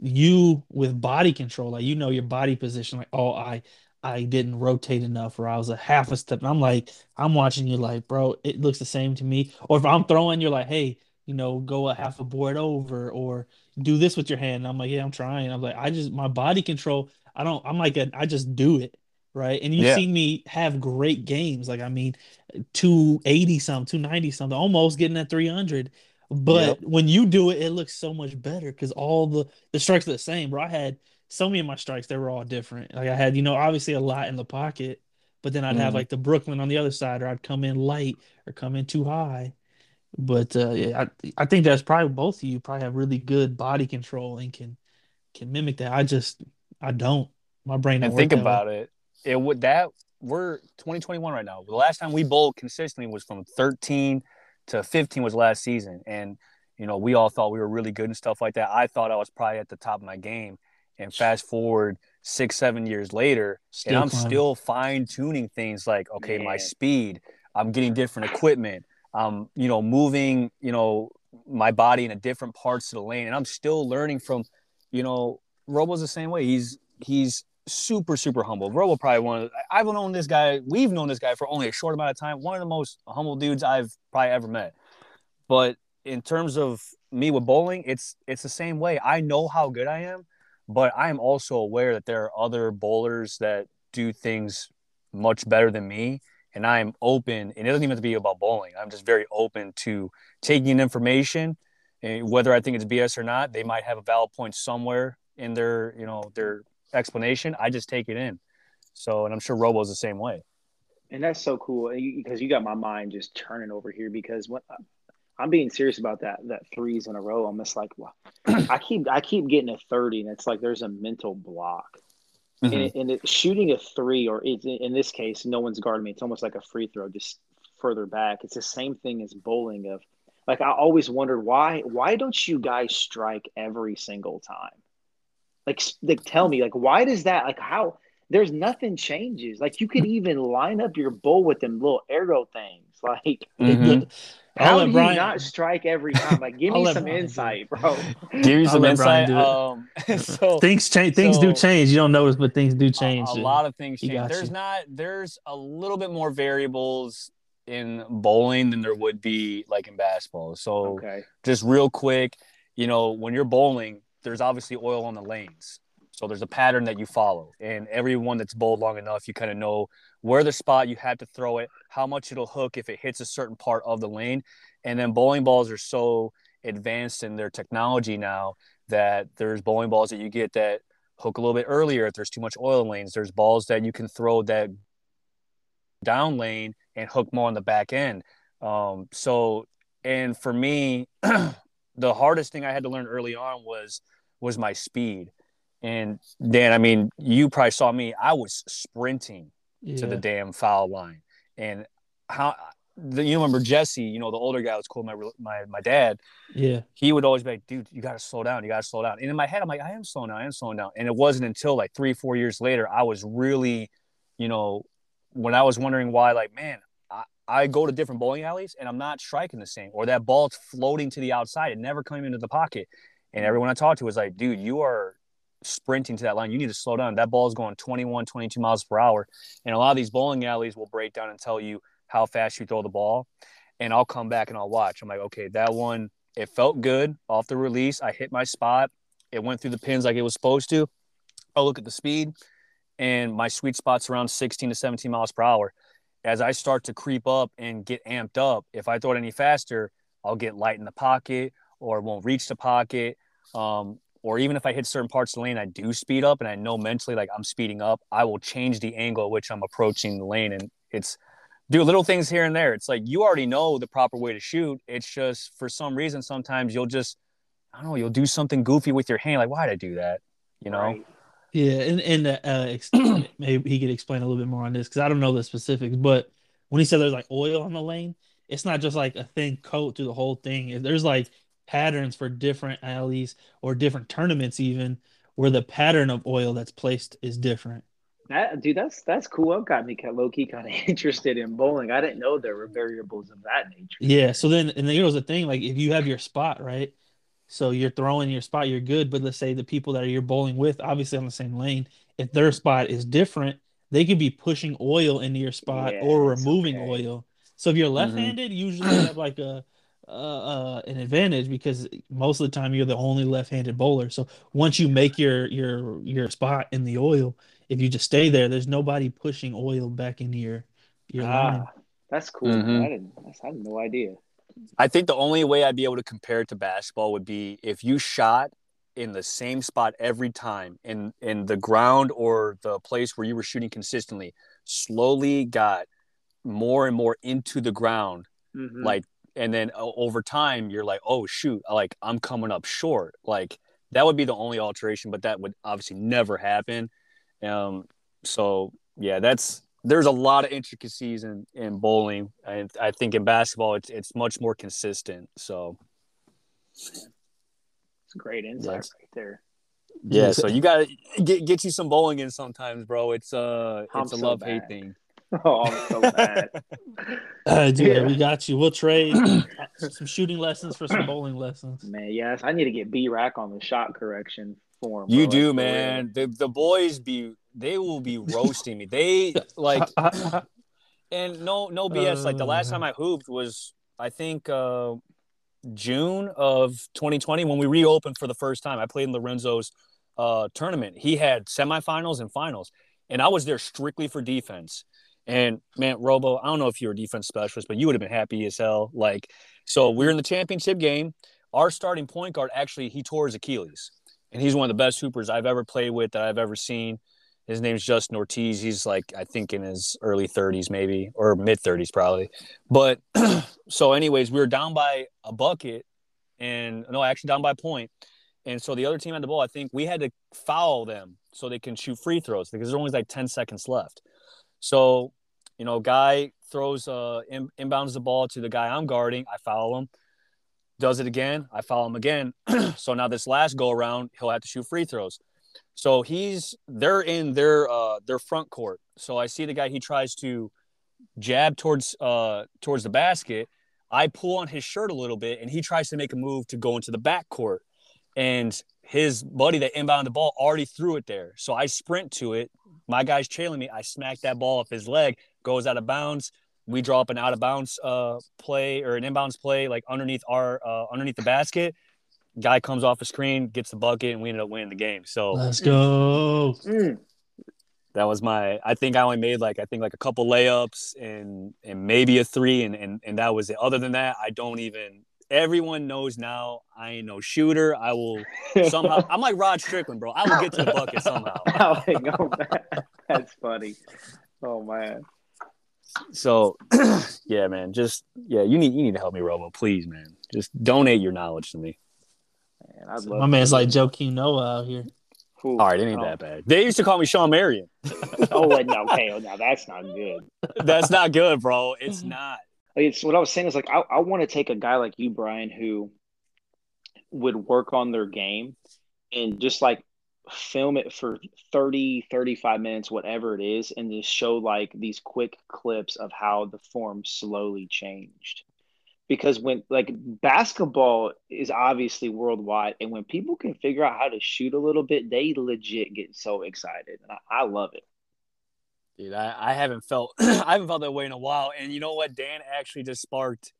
you with body control, like, you know, your body position, like, oh, I I didn't rotate enough, or I was a half a step. And I'm like, I'm watching you like, bro, it looks the same to me. Or if I'm throwing, you're like, hey, you know, go a half a board over or do this with your hand. And I'm like, yeah, I'm trying. I'm like, I just, my body control, I don't, I'm like, a, I just do it. Right. And you've yeah. seen me have great games. Like, I mean, two eighty something, two ninety something, almost getting at three hundred. But yep. when you do it, it looks so much better because all the, the strikes are the same. Bro, I had so many of my strikes, they were all different. Like, I had, you know, obviously a lot in the pocket, but then I'd mm-hmm. have, like, the Brooklyn on the other side, or I'd come in light or come in too high. But, uh, yeah, I, I think that's probably both of you probably have really good body control and can can mimic that. I just – I don't. My brain don't work that way. And think about it. It would that – we're twenty twenty-one right now. The last time we bowled consistently was from thirteen – to fifteen was last season. And, you know, we all thought we were really good and stuff like that. I thought I was probably at the top of my game. And fast forward six, seven years later, still and I'm climbing. still fine-tuning things like, okay, Man. my speed, I'm getting different equipment, I'm, you know, moving, you know, my body in a different parts of the lane. And I'm still learning from, you know, Robo's the same way. He's he's super, super humble. Bro, probably one of the, I've known this guy, we've known this guy for only a short amount of time. One of the most humble dudes I've probably ever met. But in terms of me with bowling, it's it's the same way. I know how good I am, but I am also aware that there are other bowlers that do things much better than me. And I am open, and it doesn't even have to be about bowling. I'm just very open to taking information, and whether I think it's B S or not, they might have a valid point somewhere in their, you know, their explanation. I just take it in. So, and I'm sure Robo's the same way. And that's so cool, because you, you got my mind just turning over here, because when I'm being serious about that, that threes in a row, I'm just like, wow. I keep, I keep getting a thirty, and it's like there's a mental block. Mm-hmm. And, it, and it, shooting a three, or it, in this case, no one's guarding me. It's almost like a free throw, just further back. It's the same thing as bowling. Of like, I always wondered why, why don't you guys strike every single time? Like, like tell me, like, why does that? Like, how? There's nothing changes. Like, you could even line up your bowl with them little arrow things. Like, mm-hmm. how do Brian... you not strike every time? Like, give me some Brian insight, do. bro. Give me some insight. Um, so, things change. Things so, do change. You don't notice, but things do change. A, a lot of things change. There's you. not. There's a little bit more variables in bowling than there would be like in basketball. So, okay. just real quick, you know, when you're bowling, there's obviously oil on the lanes. So there's a pattern that you follow, and everyone that's bowled long enough, you kind of know where the spot you have to throw it, how much it'll hook if it hits a certain part of the lane. And then bowling balls are so advanced in their technology now that there's bowling balls that you get that hook a little bit earlier if there's too much oil in lanes. There's balls that you can throw that down lane and hook more on the back end. Um, so, and for me, the hardest thing I had to learn early on was was my speed. And Dan, I mean, you probably saw me. I was sprinting yeah. to the damn foul line. And how the, you remember Jesse? You know, the older guy was cool. My my my dad. Yeah. He would always be like, "Dude, you got to slow down. You got to slow down." And in my head, I'm like, "I am slowing down. I am slowing down." And it wasn't until like three, four years later, I was really, you know, when I was wondering why, like, man, I, I go to different bowling alleys and I'm not striking the same, or that ball's floating to the outside and never coming into the pocket. And everyone I talked to was like, "Dude, you are sprinting to that line. You need to slow down. That ball is going twenty-one, twenty-two miles per hour." And a lot of these bowling alleys will break down and tell you how fast you throw the ball. And I'll come back and I'll watch. I'm like, okay, that one, it felt good off the release. I hit my spot. It went through the pins like it was supposed to. I'll look at the speed, and my sweet spot's around sixteen to seventeen miles per hour. As I start to creep up and get amped up, if I throw it any faster, I'll get light in the pocket, or it won't reach the pocket. Um, Or even if I hit certain parts of the lane, I do speed up, and I know mentally, like, I'm speeding up. I will change the angle at which I'm approaching the lane. And it's do little things here and there. It's like, you already know the proper way to shoot. It's just, for some reason, sometimes you'll just, I don't know, you'll do something goofy with your hand. Like, why did I do that? You know? Right. Yeah. And, and uh, ex- maybe he could explain a little bit more on this, because I don't know the specifics. But when he said there's like oil on the lane, it's not just like a thin coat through the whole thing. There's like patterns for different alleys or different tournaments, even where the pattern of oil that's placed is different. That, dude, that's that's cool. I've got me low key kind of interested in bowling. I didn't know there were variables of that nature. Yeah. So then, and there was a thing, like, if you have your spot, right? So you're throwing your spot, you're good. But let's say the people that you're bowling with, obviously on the same lane, if their spot is different, they could be pushing oil into your spot yeah, or removing okay. oil. So if you're left-handed, mm-hmm. usually you have like a Uh, uh, an advantage, because most of the time you're the only left-handed bowler. So once you make your your your spot in the oil, if you just stay there, there's nobody pushing oil back into your your ah, line. That's cool. Mm-hmm. I didn't. I had no idea. I think the only way I'd be able to compare it to basketball would be if you shot in the same spot every time, and and the ground or the place where you were shooting consistently slowly got more and more into the ground, mm-hmm. like. And then over time, you're like, oh, shoot, like, I'm coming up short. Like, that would be the only alteration, but that would obviously never happen. Um, so, yeah, that's there's a lot of intricacies in, in bowling. And I think in basketball, it's it's much more consistent. So, it's great insight yes. right there. Yeah, so you got to get get you some bowling in sometimes, bro. It's, uh, it's a so love-hate thing. Oh, I'm so bad. Uh, dude, yeah. We got you. We'll trade some shooting lessons for some bowling lessons. Man, yes. I need to get B-Rack on the shot correction form. You bro. do, man. The the boys be they will be roasting me. They like, and no, no B S. Like the last time I hooped was, I think, uh, June of twenty twenty when we reopened for the first time. I played in Lorenzo's uh, tournament. He had semifinals and finals, and I was there strictly for defense. And man, Robo, I don't know if you're a defense specialist, but you would have been happy as hell. Like, so we're in the championship game. Our starting point guard actually he tore his Achilles, and he's one of the best hoopers I've ever played with that I've ever seen. His name's Justin Ortiz. He's like, I think in his early thirties maybe, or mid thirties probably. But so anyways, we were down by a bucket and no, actually down by a point. And so the other team had the ball. I think we had to foul them so they can shoot free throws because there's only like ten seconds left. So, you know, guy throws, uh, in, inbounds the ball to the guy I'm guarding. I foul him. Does it again. I foul him again. So now this last go around, he'll have to shoot free throws. So he's they're in their uh, their front court. So I see the guy. He tries to jab towards uh, towards the basket. I pull on his shirt a little bit, and he tries to make a move to go into the back court. And his buddy that inbounded the ball already threw it there. So I sprint to it. My guy's trailing me. I smack that ball off his leg, goes out of bounds. We draw up an out of bounds uh, play or an inbounds play like underneath our uh, underneath the basket. Guy comes off the screen, gets the bucket, and we ended up winning the game. So let's go. Mm. That was my. I think I only made like I think like a couple layups and and maybe a three, and and and that was it. Other than that, I don't even. Everyone knows now I ain't no shooter. I will somehow. I'm like Rod Strickland, bro. I will get to the bucket somehow. Oh, no, that's funny. Oh man. So, yeah, man. Just yeah, you need you need to help me, Robo. Please, man. Just donate your knowledge to me. Man, I'd love my man's like Joakim Noah out here. Ooh, all right, it ain't oh. that bad. They used to call me Sean Marion. oh, wait, no, okay, now that's not good. That's not good, bro. It's not. It's what I was saying is like I, I want to take a guy like you, Brian, who would work on their game and just like film it for thirty, thirty-five minutes, whatever it is, and just show like these quick clips of how the form slowly changed. Because when like basketball is obviously worldwide, and when people can figure out how to shoot a little bit, they legit get so excited. And I, I love it. Dude, I, I haven't felt I haven't felt that way in a while. And you know what? Dan actually just sparked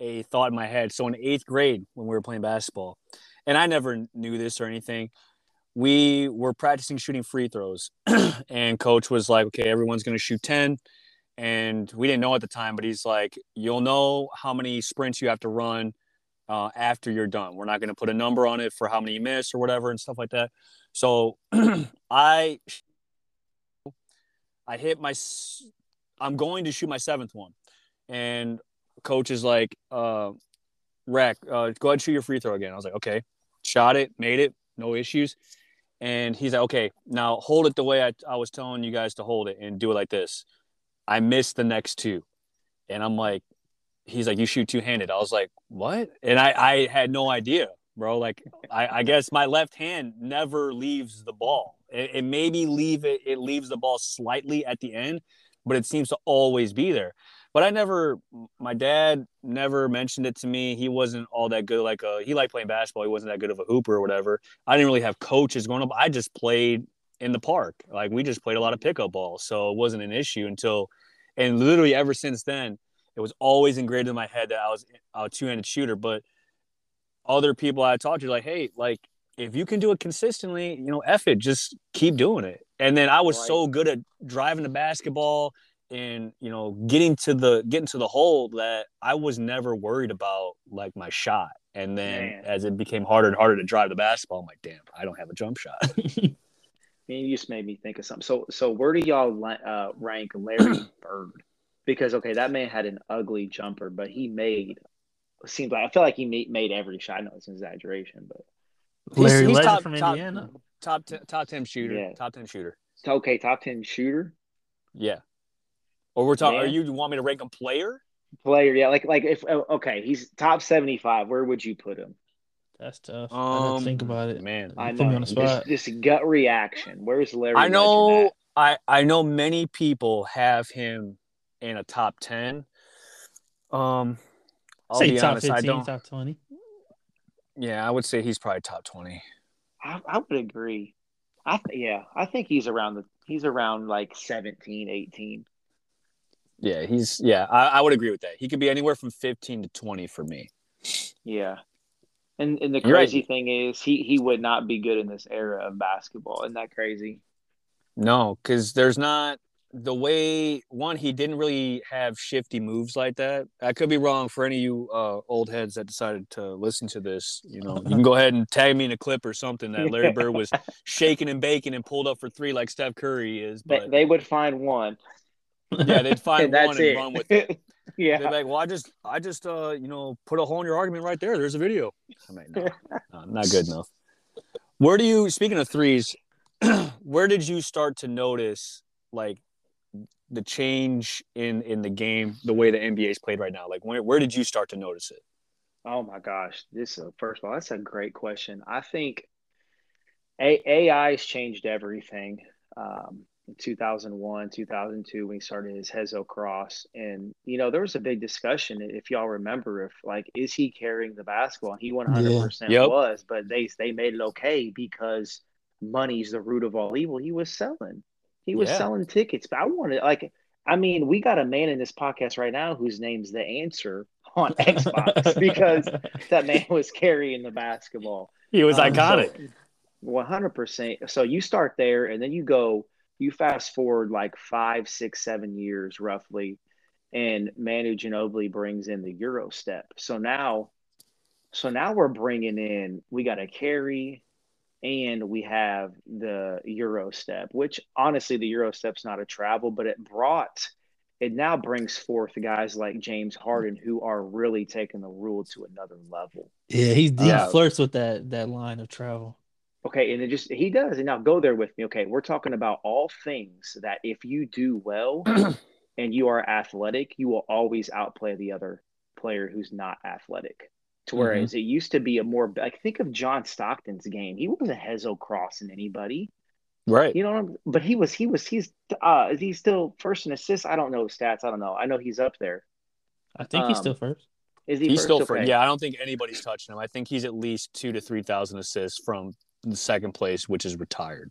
a thought in my head. So in eighth grade, when we were playing basketball, and I never knew this or anything, we were practicing shooting free throws. And coach was like, okay, everyone's gonna shoot ten. And we didn't know at the time, but he's like, you'll know how many sprints you have to run uh, after you're done. We're not going to put a number on it for how many you miss or whatever and stuff like that. So I I hit my – I'm going to shoot my seventh one. And coach is like, uh, Rack, uh, go ahead and shoot your free throw again. I was like, okay. Shot it, made it, no issues. And he's like, okay, now hold it the way I, I was telling you guys to hold it and do it like this. I missed the next two. And I'm like, he's like, you shoot two-handed. I was like, what? And I, I had no idea, bro. Like, I, I guess my left hand never leaves the ball. It, it maybe leave it, it leaves the ball slightly at the end, but it seems to always be there. But I never, my dad never mentioned it to me. He wasn't all that good. Like, a, he liked playing basketball. He wasn't that good of a hooper or whatever. I didn't really have coaches going up. I just played in the park. Like, we just played a lot of pickup ball. So it wasn't an issue until, and literally ever since then, it was always ingrained in my head that I was a two-handed shooter. But other people I talked to, like, hey, like, if you can do it consistently, you know, F it, just keep doing it. And then I was right. so good at driving the basketball and, you know, getting to the, getting to the hole that I was never worried about, like, my shot. And then Man. as it became harder and harder to drive the basketball, I'm like, damn, I don't have a jump shot. You just made me think of something. So, so where do y'all uh, rank Larry Bird? Because okay, that man had an ugly jumper, but he made. Seems like I feel like he made, made every shot. I know it's an exaggeration, but Larry he's, he's top, from top, Indiana, top t- top ten shooter, yeah. top ten shooter. Okay, top ten shooter. Yeah. Or we're talking. Are you, you want me to rank him player? Player, yeah. Like like if okay, he's top seventy-five. Where would you put him? That's tough. Um, I didn't think about it, man. I know. On the spot. This, this gut reaction. Where's Larry? I know. I, I know many people have him in a top ten. Um, I'll say be top honest. fifteen, I don't. Top twenty. Yeah, I would say he's probably top twenty. I, I would agree. I th- yeah, I think he's around the he's around like seventeen, eighteen. Yeah, he's yeah, I, I would agree with that. He could be anywhere from fifteen to twenty for me. Yeah. And and the crazy right. thing is he, he would not be good in this era of basketball. Isn't that crazy? No, because there's not the way one, he didn't really have shifty moves like that. I could be wrong for any of you uh, old heads that decided to listen to this. You know, you can go ahead and tag me in a clip or something that Larry Bird was shaking and baking and pulled up for three like Steph Curry is. But they, they would find one. Yeah, they'd find and one and it. run with it. Yeah, they're like, well, I just, I just, uh, you know, put a hole in your argument right there. There's a video. I mean, no, no, not good enough. Where do you? Speaking of threes, where did you start to notice like the change in in the game, the way the N B A is played right now? Like, where where did you start to notice it? Oh my gosh, this is, first of all, that's a great question. I think A I has changed everything. Um, two thousand one, two thousand two, when he started his Hezzo Cross. And, you know, there was a big discussion, if y'all remember, if, like, is he carrying the basketball? And he one hundred percent yeah. yep. was, but they they made it okay because money's the root of all evil. He was selling. He was yeah. selling tickets. But I wanted, like, I mean, we got a man in this podcast right now whose name's The Answer on Xbox because that man was carrying the basketball. He was um, iconic. So one hundred percent. So you start there, and then you go – you fast forward like five, six, seven years roughly, and Manu Ginobili brings in the Euro step. So now, so now we're bringing in, we got a carry and we have the Euro step, which honestly the Euro step's not a travel, but it brought, it now brings forth guys like James Harden who are really taking the rule to another level. Yeah, he, he uh, flirts with that that line of travel. Okay, and it just he does. And now go there with me. Okay, we're talking about all things that if you do well and you are athletic, you will always outplay the other player who's not athletic. To whereas mm-hmm. it used to be a more like think of John Stockton's game. He wasn't Hezzo crossing anybody, right? You know what I'm, but he was. He was. He's. Uh, is he still first in assists? I don't know the stats. I don't know. I know he's up there. I think um, he's still first. Is he? He's first? still okay. first. Yeah, I don't think anybody's touching him. I think he's at least two to three thousand assists from in the second place, which is retired.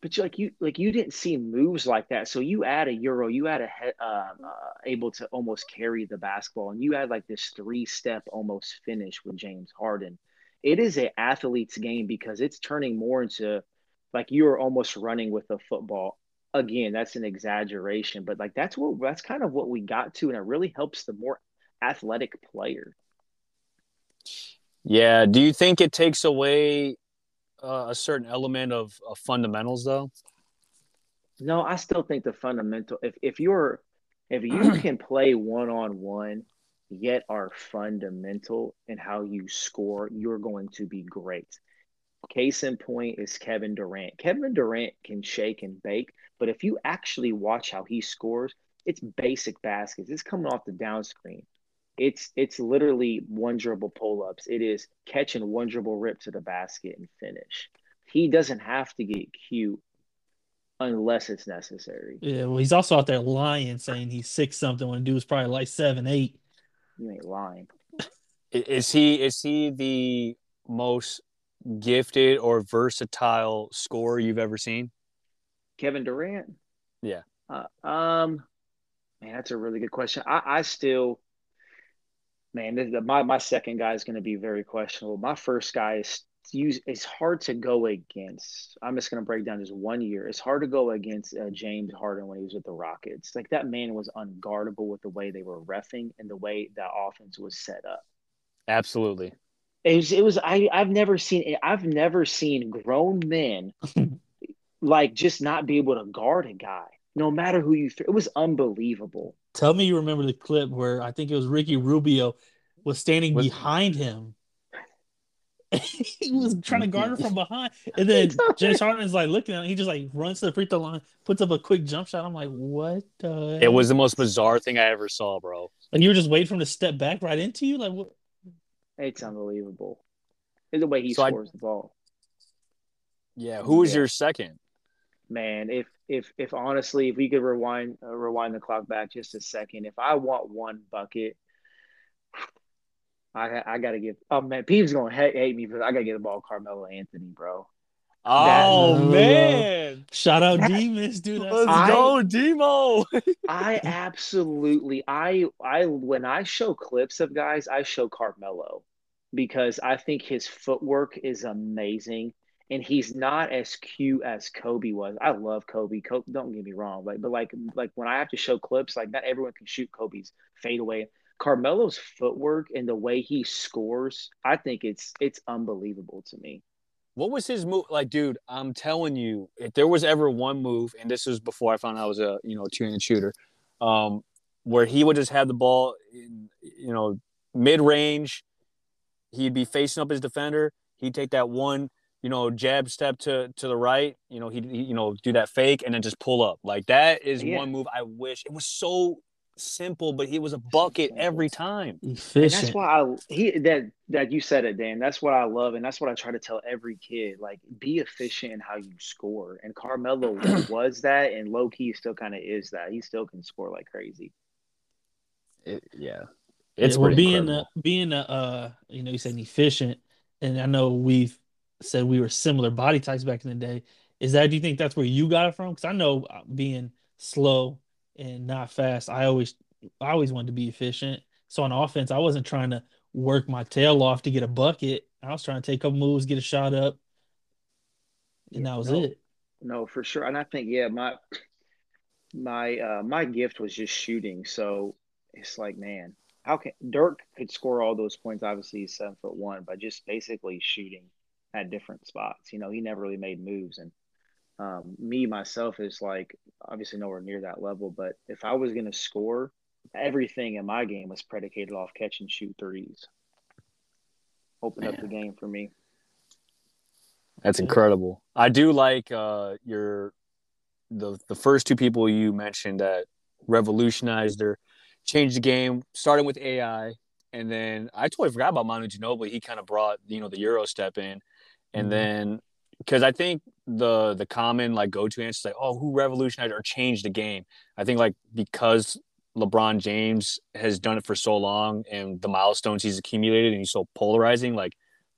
But you, like you, like you didn't see moves like that. So you add a Euro, you add a he, um, uh, able to almost carry the basketball, and you add like this three-step almost finish with James Harden. It is an athlete's game because it's turning more into like you are almost running with a football. Again, that's an exaggeration, but like that's what that's kind of what we got to, and it really helps the more athletic player. Yeah. Do you think it takes away Uh, a certain element of, of fundamentals though? No, I still think the fundamental, if, if you're, if you can play one-on-one yet are fundamental in how you score, you're going to be great. Case in point is Kevin Durant. Kevin Durant can shake and bake, but if you actually watch how he scores, it's basic baskets. It's coming off the down screen. It's it's literally one dribble pull-ups. It is catch and one dribble rip to the basket and finish. He doesn't have to get cute unless it's necessary. Yeah, well, he's also out there lying, saying he's six something when the dude's probably like seven, eight. You ain't lying. Is he is he the most gifted or versatile scorer you've ever seen? Kevin Durant? Yeah. Uh, um, man, that's a really good question. I, I still. Man, my, my second guy is going to be very questionable. My first guy is use it's hard to go against. I'm just going to break down just one year. It's hard to go against uh, James Harden when he was with the Rockets. Like that man was unguardable with the way they were reffing and the way that offense was set up. Absolutely. It was. It was. I. I've never seen. I've never seen grown men like just not be able to guard a guy, no matter who you. Th- it was unbelievable. Tell me you remember the clip where I think it was Ricky Rubio was standing was, behind him. He was trying to guard her from behind. And then James Harden is like looking at him. He just like runs to the free throw line, puts up a quick jump shot. I'm like, what the heck? It was the most bizarre thing I ever saw, bro. Like you were just waiting for him to step back right into you? Like what? It's unbelievable. It's the way he so scores I, the ball. Yeah, who was yeah. your second? Man, if if if honestly, if we could rewind uh, rewind the clock back just a second, if I want one bucket, I I gotta give. Oh man, Peeves gonna hate, hate me, but I gotta get the ball, Carmelo Anthony, bro. Oh, that, man. Uh, shout out Demas, dude. Let's I, go, Demo. I absolutely, I, I, when I show clips of guys, I show Carmelo because I think his footwork is amazing. And he's not as cute as Kobe was. I love Kobe. Kobe, don't get me wrong, like, but like, like when I have to show clips, like not everyone can shoot Kobe's fadeaway. Carmelo's footwork and the way he scores, I think it's it's unbelievable to me. What was his move? Like, dude, I'm telling you, if there was ever one move, and this was before I found out I was a you know two handed shooter, um, where he would just have the ball, in, you know, mid range, he'd be facing up his defender, he'd take that one. You know, jab step to, to the right, you know, he, he, you know, do that fake and then just pull up. Like, that is yeah. one move I wish. It was so simple, but it was a bucket every time. Efficient. And that's why I, he, that, that you said it, Dan. That's what I love. And that's what I try to tell every kid. Like, be efficient in how you score. And Carmelo was that, and low key still kind of is that. He still can score like crazy. It, yeah. It's yeah, well, being a, being a, uh, you know, you said efficient. And I know we've, said we were similar body types back in the day. Is that, do you think that's where you got it from? Because I know being slow and not fast, I always I always wanted to be efficient. So on offense, I wasn't trying to work my tail off to get a bucket. I was trying to take a couple moves, get a shot up, and yeah, that was no, it. No, for sure. And I think, yeah, my my uh, my gift was just shooting. So it's like, man, how can Dirk could score all those points? Obviously, he's seven foot one, but just basically shooting at different spots. You know, he never really made moves. And um, me, myself, is like obviously nowhere near that level. But if I was going to score, everything in my game was predicated off catch and shoot threes. Open up the game for me. That's incredible. I do like uh, your the the first two people you mentioned that revolutionized or changed the game, starting with A I. And then I totally forgot about Manu Ginobili. He kind of brought, you know, the Euro step in. And then, because I think the the common like go to answer is like, oh, who revolutionized or changed the game? I think like because LeBron James has done it for so long and the milestones he's accumulated and he's so polarizing, like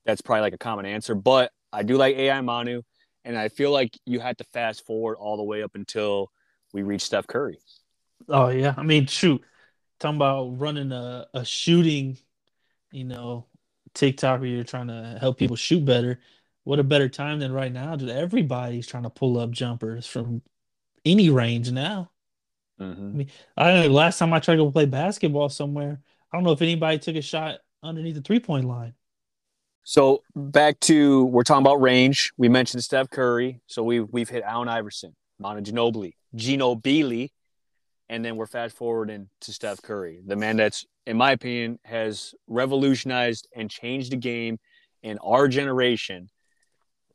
that's probably like a common answer. But I do like A I Manu, and I feel like you had to fast forward all the way up until we reach Steph Curry. Oh yeah, I mean, shoot, talking about running a a shooting, you know, TikTok where you're trying to help people shoot better. What a better time than right now, dude. Everybody's trying to pull up jumpers from any range now. Mm-hmm. I mean, I don't know, last time I tried to go play basketball somewhere, I don't know if anybody took a shot underneath the three-point line. So back to, we're talking about range. We mentioned Steph Curry. So we've, we've hit Allen Iverson, Manu Ginobili, Ginobili, and then we're fast-forwarding to Steph Curry, the man that's, in my opinion, has revolutionized and changed the game in our generation.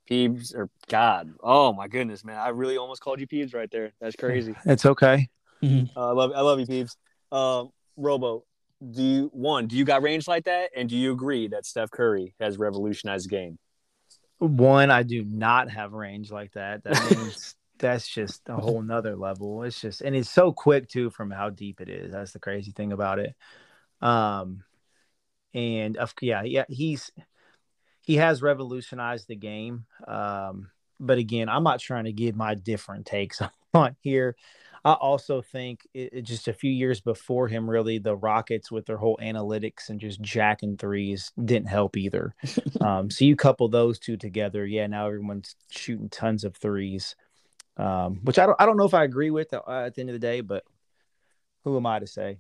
Peebs or God. Oh my goodness, man. I really almost called you Peebs right there. That's crazy. It's okay. Mm-hmm. Uh, I love I love you, Peebs. Uh, Robo, do you one, do you got range like that? And do you agree that Steph Curry has revolutionized the game? One, I do not have range like that. That means that's just a whole nother level. It's just, and it's so quick too from how deep it is. That's the crazy thing about it. Um and of yeah, yeah, he's He has revolutionized the game, um, but again, I'm not trying to give my different takes on here. I also think it, it just a few years before him, really, the Rockets with their whole analytics and just jacking threes didn't help either. um, so you couple those two together, yeah. Now everyone's shooting tons of threes, um, which I don't, I don't know if I agree with at, uh, at the end of the day, but who am I to say?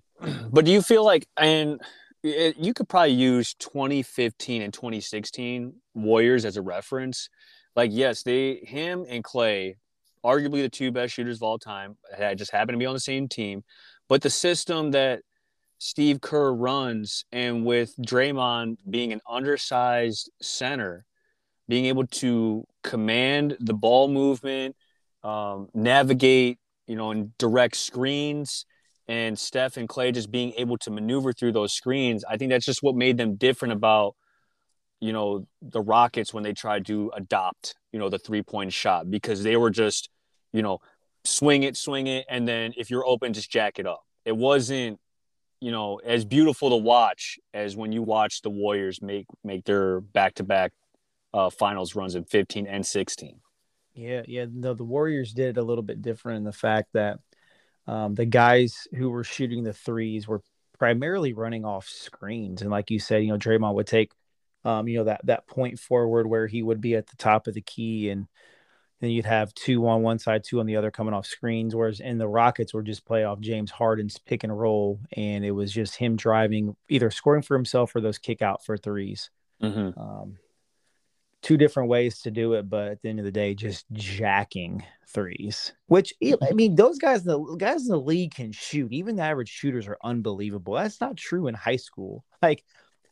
But do you feel like and? It, you could probably use twenty fifteen and twenty sixteen Warriors as a reference. Like, yes, they, him and Clay, arguably the two best shooters of all time, had just happened to be on the same team. But the system that Steve Kerr runs, and with Draymond being an undersized center, being able to command the ball movement, um, navigate, you know, and direct screens, and Steph and Clay just being able to maneuver through those screens, I think that's just what made them different about, you know, the Rockets when they tried to adopt, you know, the three-point shot, because they were just, you know, swing it, swing it, and then if you're open, just jack it up. It wasn't, you know, as beautiful to watch as when you watch the Warriors make make their back-to-back uh, finals runs in fifteen and sixteen. Yeah, yeah. No, the Warriors did it a little bit different in the fact that um, the guys who were shooting the threes were primarily running off screens. And like you said, you know, Draymond would take, um, you know, that that point forward where he would be at the top of the key, and then you'd have two on one side, two on the other coming off screens. Whereas in the Rockets were just play off James Harden's pick and roll, and it was just him driving, either scoring for himself or those kick out for threes. Mm-hmm. Um, two different ways to do it, but at the end of the day, just jacking threes. Which, I mean, those guys, the guys in the league can shoot. Even the average shooters are unbelievable. That's not true in high school. Like,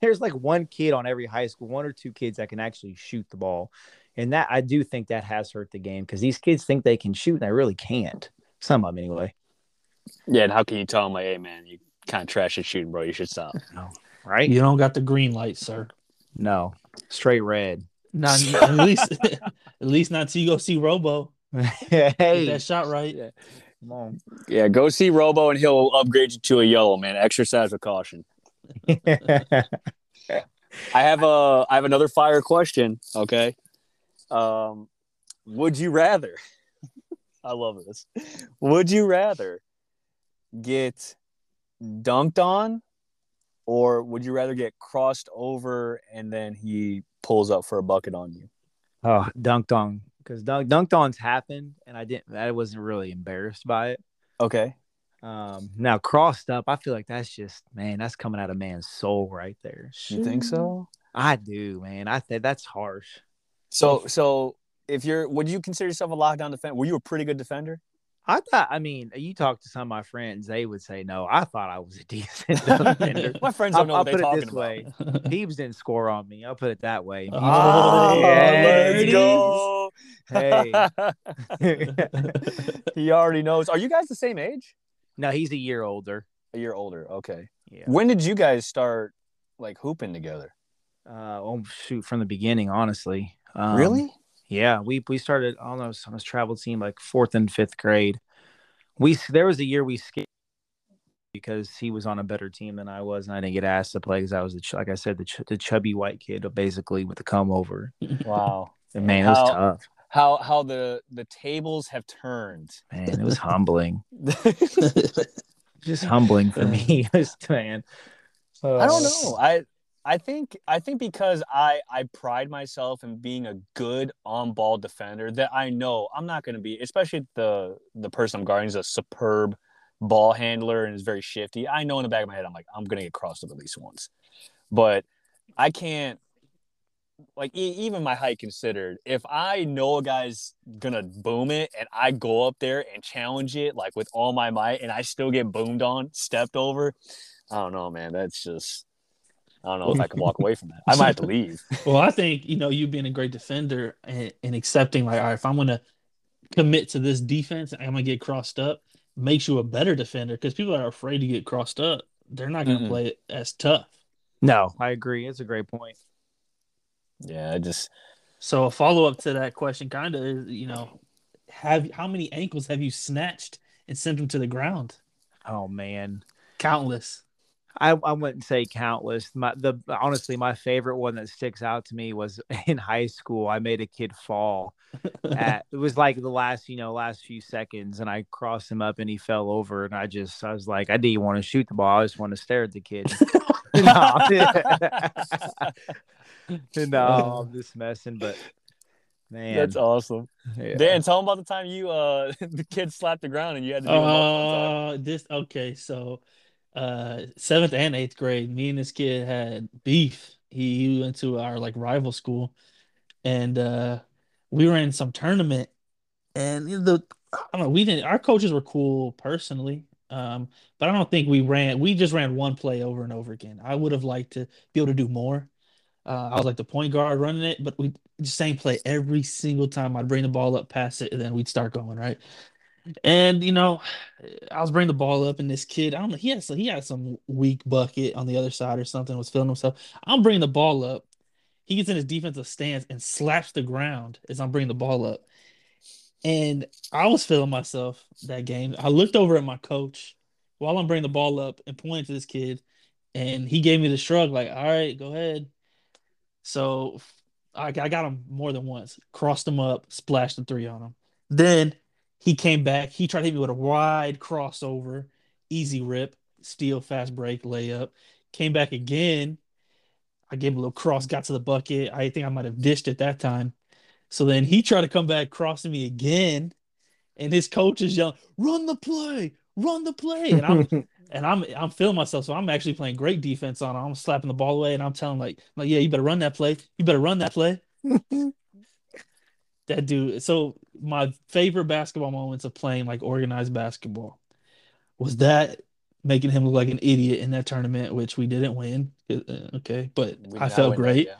there's like one kid on every high school, one or two kids that can actually shoot the ball. And that, I do think that has hurt the game, because these kids think they can shoot and they really can't. Some of them, anyway. Yeah, and how can you tell them, like, hey, man, you kind of trash at shooting, bro. You should stop. No. Right? You don't got the green light, sir. No. Straight red. Not, at least at least not till you go see Robo. Hey. Get that shot right. Yeah. Come on. Yeah, go see Robo, and he'll upgrade you to a yellow, man. Exercise with caution. I have a I have another fire question, okay? Um, would you rather? I love this. Would you rather get dunked on, or would you rather get crossed over and then he pulls up for a bucket on you? Oh, dunked on, because dunk dunked ons happened, and I didn't. I wasn't really embarrassed by it. Okay. Um, now crossed up, I feel like that's just, man, that's coming out of man's soul right there. You think so? I do, man. I think that's harsh. So, so if you're, would you consider yourself a lockdown defender? Were you a pretty good defender? I thought, I mean, you talk to some of my friends, they would say no. I thought I was a decent defender. My friends don't know I'll, what I'll they're talking way. About. Deebs didn't score on me. I'll put it that way. Oh, oh let's go. Hey. He already knows. Are you guys the same age? No, he's a year older. A year older. Okay. Yeah. When did you guys start, like, hooping together? Uh, oh, shoot, from the beginning, honestly. Um, really? Yeah, we we started on those on this travel team like fourth and fifth grade. We there was a year we skipped because he was on a better team than I was, and I didn't get asked to play because I was the ch- like I said the ch- the chubby white kid, basically, with the come over. Wow, and man, it was how, tough. How how the the tables have turned. Man, it was humbling. Just humbling for me, just, man. Uh, I don't know. I. I think I think because I, I pride myself in being a good on-ball defender, that I know I'm not going to be, especially if the, the person I'm guarding is a superb ball handler and is very shifty. I know in the back of my head, I'm like, I'm going to get crossed up at least once. But I can't, like, e- even my height considered, if I know a guy's going to boom it and I go up there and challenge it, like, with all my might, and I still get boomed on, stepped over, I don't know, man. That's just... I don't know if I can walk away from that. I might have to leave. Well, I think, you know, you being a great defender and, and accepting, like, all right, if I'm going to commit to this defense and I'm going to get crossed up, makes you a better defender, because people that are afraid to get crossed up, they're not going to mm-hmm. play it as tough. No, I agree. It's a great point. Yeah, I just – so a follow-up to that question kind of is, you know, have how many ankles have you snatched and sent them to the ground? Oh, man. Countless. I, I wouldn't say countless. My, the honestly, my favorite one that sticks out to me was in high school. I made a kid fall. At, it was like the last, you know, last few seconds, and I crossed him up, and he fell over. And I just, I was like, I didn't want to shoot the ball. I just want to stare at the kid. no. no, I'm just messing. But man, that's awesome. Yeah. Dan, tell him about the time you, uh, the kid slapped the ground, and you had to. Oh, uh, this okay, so. Uh, seventh and eighth grade, me and this kid had beef. He, he went to our like rival school, and uh, we were in some tournament. And the I don't know, we didn't. Our coaches were cool personally, um, but I don't think we ran. We just ran one play over and over again. I would have liked to be able to do more. Uh, I was like the point guard running it, but we same play every single time. I'd bring the ball up, pass it, and then we'd start going right. And, you know, I was bringing the ball up, and this kid, I don't know, he had, so he had some weak bucket on the other side or something, was feeling himself. I'm bringing the ball up. He gets in his defensive stance and slaps the ground as I'm bringing the ball up. And I was feeling myself that game. I looked over at my coach while I'm bringing the ball up and pointed to this kid, and he gave me the shrug, like, all right, go ahead. So I got, I got him more than once. Crossed him up, splashed the three on him. Then he came back. He tried to hit me with a wide crossover, easy rip, steal, fast break, layup. Came back again. I gave him a little cross, got to the bucket. I think I might have dished it that time. So then he tried to come back, crossing me again, and his coach is yelling, "Run the play, run the play!" And I'm and I'm I'm feeling myself, so I'm actually playing great defense on him. I'm slapping the ball away, and I'm telling him like, like, "Yeah, you better run that play. You better run that play." That dude. So my favorite basketball moments of playing like organized basketball was that, making him look like an idiot in that tournament, which we didn't win. Okay, but we I felt great. That, yeah.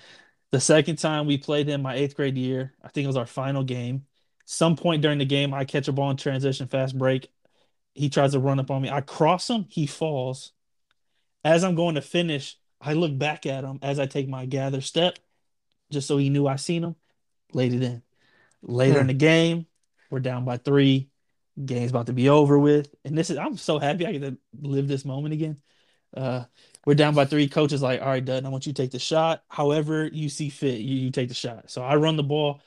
The second time we played him, my eighth grade year, I think it was our final game. Some point during the game, I catch a ball in transition, fast break. He tries to run up on me. I cross him. He falls. As I'm going to finish, I look back at him as I take my gather step, just so he knew I seen him. Laid it in. Later hmm. in the game, we're down by three. Game's about to be over with. And this is, I'm so happy I get to live this moment again. Uh, we're down by three. Coach is like, "All right, Dutton, I want you to take the shot. However you see fit, you, you take the shot." So I run the ball.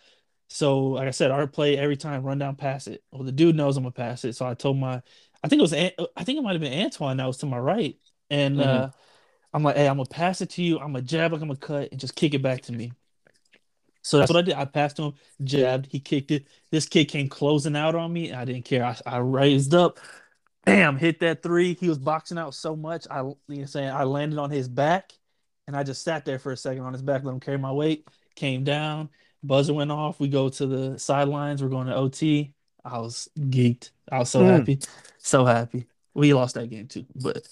So, like I said, our play every time, run down, pass it. Well, the dude knows I'm going to pass it. So I told my, I think it was, I think it might have been Antoine that was to my right. And mm-hmm. uh, I'm like, "Hey, I'm going to pass it to you. I'm going to jab, like I'm going to cut, and just kick it back to me." So that's what I did. I passed to him, jabbed, he kicked it. This kid came closing out on me. I didn't care. I, I raised up, bam, hit that three. He was boxing out so much. I, you know, saying I landed on his back, and I just sat there for a second on his back, let him carry my weight. Came down, buzzer went off. We go to the sidelines. We're going to O T. I was geeked. I was so mm. happy, so happy. We lost that game too, but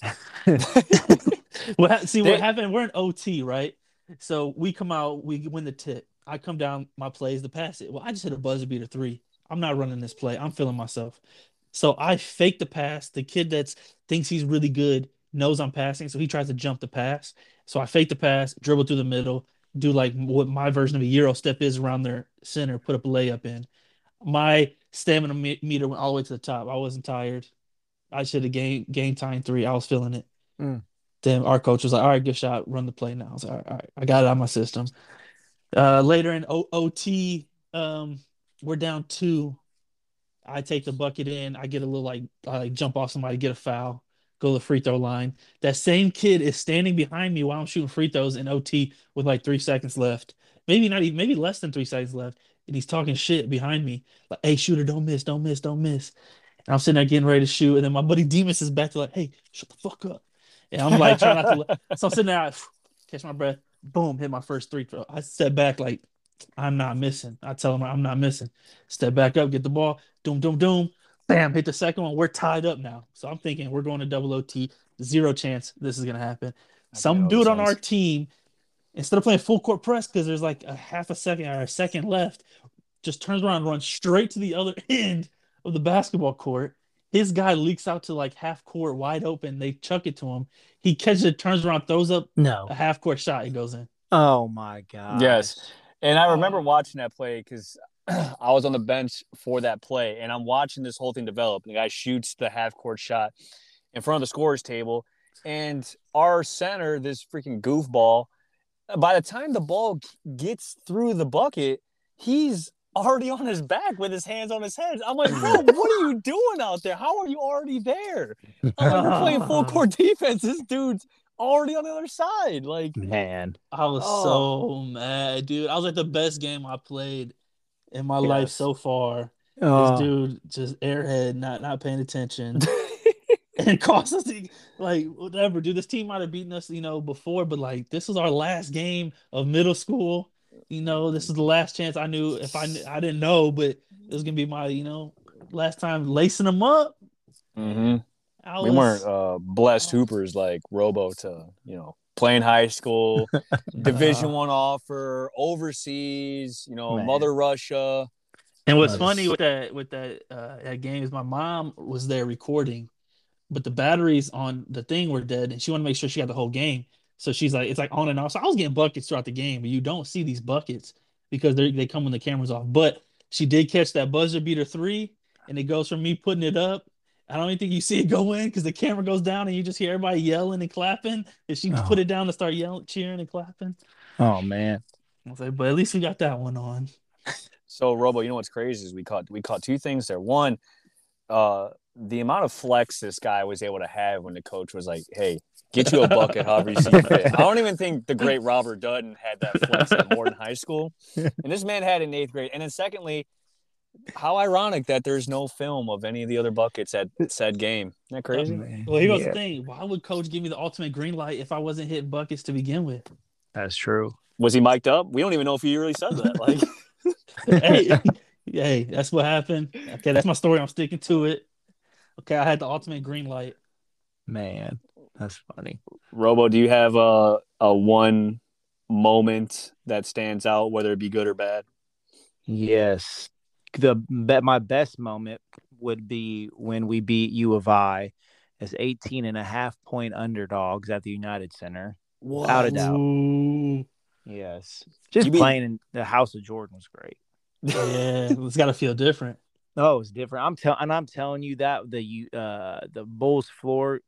well, see what happened. We're in O T, right? So we come out, we win the tip. I come down, my play is to pass it. Well, I just hit a buzzer beater three. I'm not running this play. I'm feeling myself. So I fake the pass. The kid that thinks he's really good knows I'm passing, so he tries to jump the pass. So I fake the pass, dribble through the middle, do like what my version of a Euro step is around their center, put up a layup in. My stamina meter went all the way to the top. I wasn't tired. I should have game, game time three. I was feeling it. Mm. Then our coach was like, "All right, good shot. Run the play now." I was like, all right, all right. I got it out of my system. Uh, later in o- OT, um, we're down two. I take the bucket in. I get a little like, I like jump off somebody, get a foul, go to the free throw line. That same kid is standing behind me while I'm shooting free throws in O T with like three seconds left. Maybe not even, maybe less than three seconds left. And he's talking shit behind me. Like, "Hey, shooter, don't miss, don't miss, don't miss." And I'm sitting there getting ready to shoot. And then my buddy Demas is back to like, "Hey, shut the fuck up." And I'm like, trying not to. So I'm sitting there, I catch my breath. Boom, hit my first three throw. I step back like, I'm not missing. I tell him I'm not missing. Step back up, get the ball. Doom, doom, doom. Bam, hit the second one. We're tied up now. So I'm thinking we're going to double O T. Zero chance this is going to happen. I Some dude on our team, instead of playing full court press because there's like a half a second or a second left, just turns around and runs straight to the other end of the basketball court. His guy leaks out to like half court, wide open. They chuck it to him. He catches it, turns around, throws up no. a half court shot. It goes in. Oh my God. Yes. And I remember watching that play because I was on the bench for that play, and I'm watching this whole thing develop. The guy shoots the half court shot in front of the scorer's table, and our center, this freaking goofball, by the time the ball gets through the bucket, he's already on his back with his hands on his head. I'm like, bro, what are you doing out there? How are you already there? I'm like, you're playing full court defense. This dude's already on the other side. Like, man, I was oh. so mad, dude. I was like, the best game I played in my yes. life so far. Oh. This dude just airhead, not not paying attention, and cost us like whatever, dude. This team might have beaten us, you know, before, but like this was our last game of middle school. You know, this is the last chance. I knew if I I didn't know, but it was gonna be my, you know, last time lacing them up. Mm-hmm. Was, we weren't uh, blessed hoopers like Robo to, you know, playing high school, Division One offer, overseas, you know, man. Mother Russia. And what's nice. funny with that with that uh, that game is my mom was there recording, but the batteries on the thing were dead, and she wanted to make sure she got the whole game. So she's like, it's like on and off. So I was getting buckets throughout the game, but you don't see these buckets because they they come when the camera's off. But she did catch that buzzer beater three, and it goes from me putting it up. I don't even think you see it go in because the camera goes down and you just hear everybody yelling and clapping. And she oh. put it down to start yelling, cheering and clapping. Oh, man. I was like, but at least we got that one on. So, Robo, you know what's crazy is we caught we caught two things there. One, uh, the amount of flex this guy was able to have when the coach was like, hey, get you a bucket, however you see fit. I don't even think the great Robert Dutton had that flex at Morton High School. And this man had it in eighth grade. And then secondly, how ironic that there's no film of any of the other buckets at said game. Isn't that crazy? Oh, well, here's yeah. the thing. Why would coach give me the ultimate green light if I wasn't hitting buckets to begin with? That's true. Was he mic'd up? We don't even know if he really said that. Like, hey, hey, that's what happened. Okay, that's my story. I'm sticking to it. Okay, I had the ultimate green light. Man, that's funny. Robo, do you have a, a one moment that stands out, whether it be good or bad? Yes. The my best moment would be when we beat U of I as eighteen and a half point underdogs at the United Center. Whoa. Without a doubt. Yes. Just mean, playing in the House of Jordan was great. Yeah, it's got to feel different. Oh, it's different. I'm telling, and I'm telling you that the uh the Bulls floor,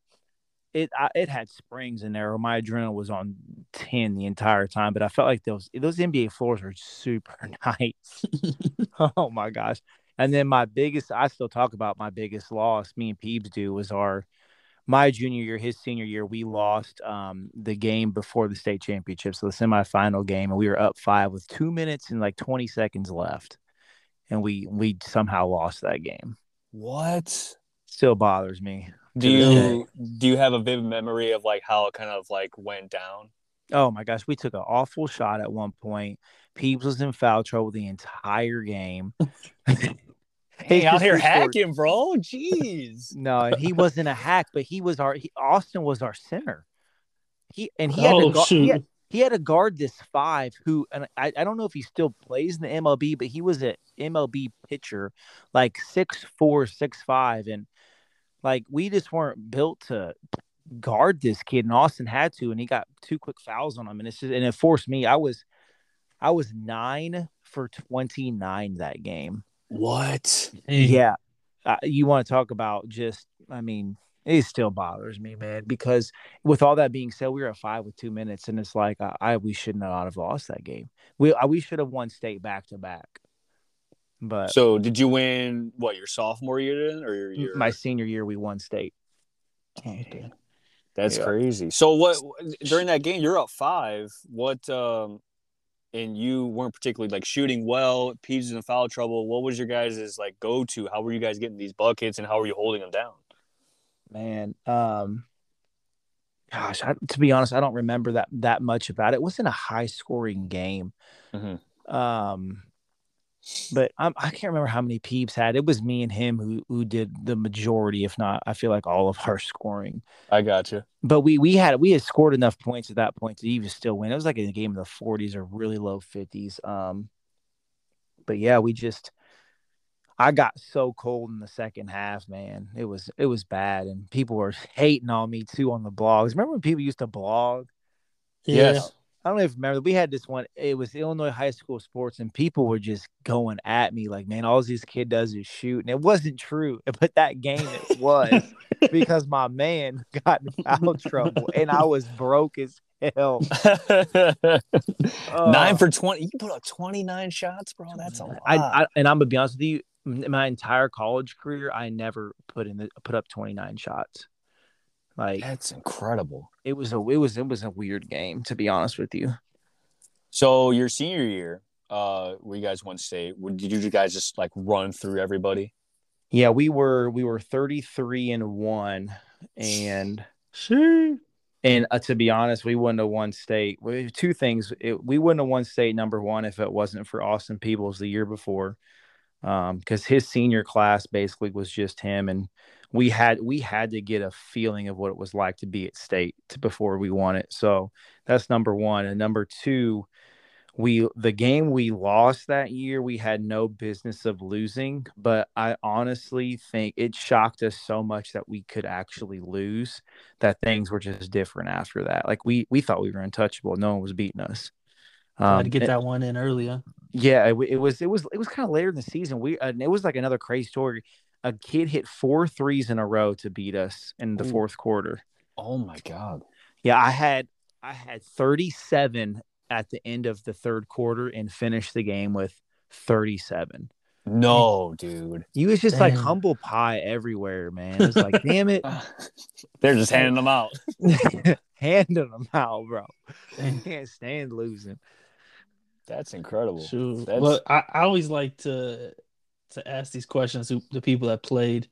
it I, it had springs in there. My adrenaline was on ten the entire time, but I felt like those those N B A floors were super nice. Oh my gosh! And then my biggest, I still talk about my biggest loss. Me and Peebs do was our my junior year, his senior year. We lost um the game before the state championship, so the semifinal game, and we were up five with two minutes and like twenty seconds left. And we we somehow lost that game. What? Still bothers me. Do you do you have a vivid memory of like how it kind of like went down? Oh my gosh, we took an awful shot at one point. Peebs was in foul trouble the entire game. Hey, out here hacking, bro. Jeez. No, he wasn't a hack, but he was our he, Austin was our center. He and he oh, had to shoot. He had to guard this five who, and I, I don't know if he still plays in the M L B, but he was an M L B pitcher, like six four, six five. And like, we just weren't built to guard this kid. And Austin had to, and he got two quick fouls on him. And it's just, and it forced me. I was, I was nine for twenty-nine that game. What? Yeah. Uh, you want to talk about just, I mean, it still bothers me, man, because with all that being said, we were at five with two minutes, and it's like I, I we should not have lost that game. We I, we should have won state back to back. But so did you win what your sophomore year then, or your, your... my senior year? We won state. Oh, dude. That's yeah. crazy. So what during that game you're up five? What um, and you weren't particularly like shooting well. Peeves in foul trouble. What was your guys' like go to? How were you guys getting these buckets, and how were you holding them down? Man, um, gosh, I, to be honest, I don't remember that that much about it. It wasn't a high-scoring game. Mm-hmm. Um, but I'm, I can't remember how many Peeps had. It was me and him who who did the majority, if not, I feel like all of our scoring. I got you. But we we had we had scored enough points at that point to even still win. It was like a game in the forties or really low fifties. Um, but, yeah, we just – I got so cold in the second half, man. It was it was bad, and people were hating on me too on the blogs. Remember when people used to blog? Yes. You know, I don't even remember. We had this one. It was Illinois High School Sports, and people were just going at me like, "Man, all this kid does is shoot," and it wasn't true. But that game, it was because my man got in foul trouble, and I was broke as hell. Nine uh, for twenty. You put up twenty nine shots, bro. That's a lot. I, I, and I'm gonna be honest with you. My entire college career, I never put in the, put up twenty-nine shots. Like that's incredible. It was a it was it was a weird game, to be honest with you. So your senior year, uh, where you guys won state, did you guys just like run through everybody? Yeah, we were we were thirty-three and one, and and uh, to be honest, we wouldn't have won state. We, two things: it, we wouldn't have won state number one if it wasn't for Austin Peoples the year before. Um, because his senior class basically was just him, and we had we had to get a feeling of what it was like to be at state to, before we won it. So that's number one. And number two, we the game we lost that year, we had no business of losing, but I honestly think it shocked us so much that we could actually lose that things were just different after that. Like we we thought we were untouchable, no one was beating us. Um, I had to get it, that one in earlier. Yeah, it, it was it was it was kind of later in the season. We uh, it was like another crazy story. A kid hit four threes in a row to beat us in the Ooh. fourth quarter. Oh my god! Yeah, I had I had thirty-seven at the end of the third quarter and finished the game with thirty-seven. No, dude. He was just damn. like humble pie everywhere, man. It was like, damn it. They're just handing them out. Handing them out, bro. They can't stand losing. That's incredible. Shoot. That's... Well, I, I always like to to ask these questions to the people that played,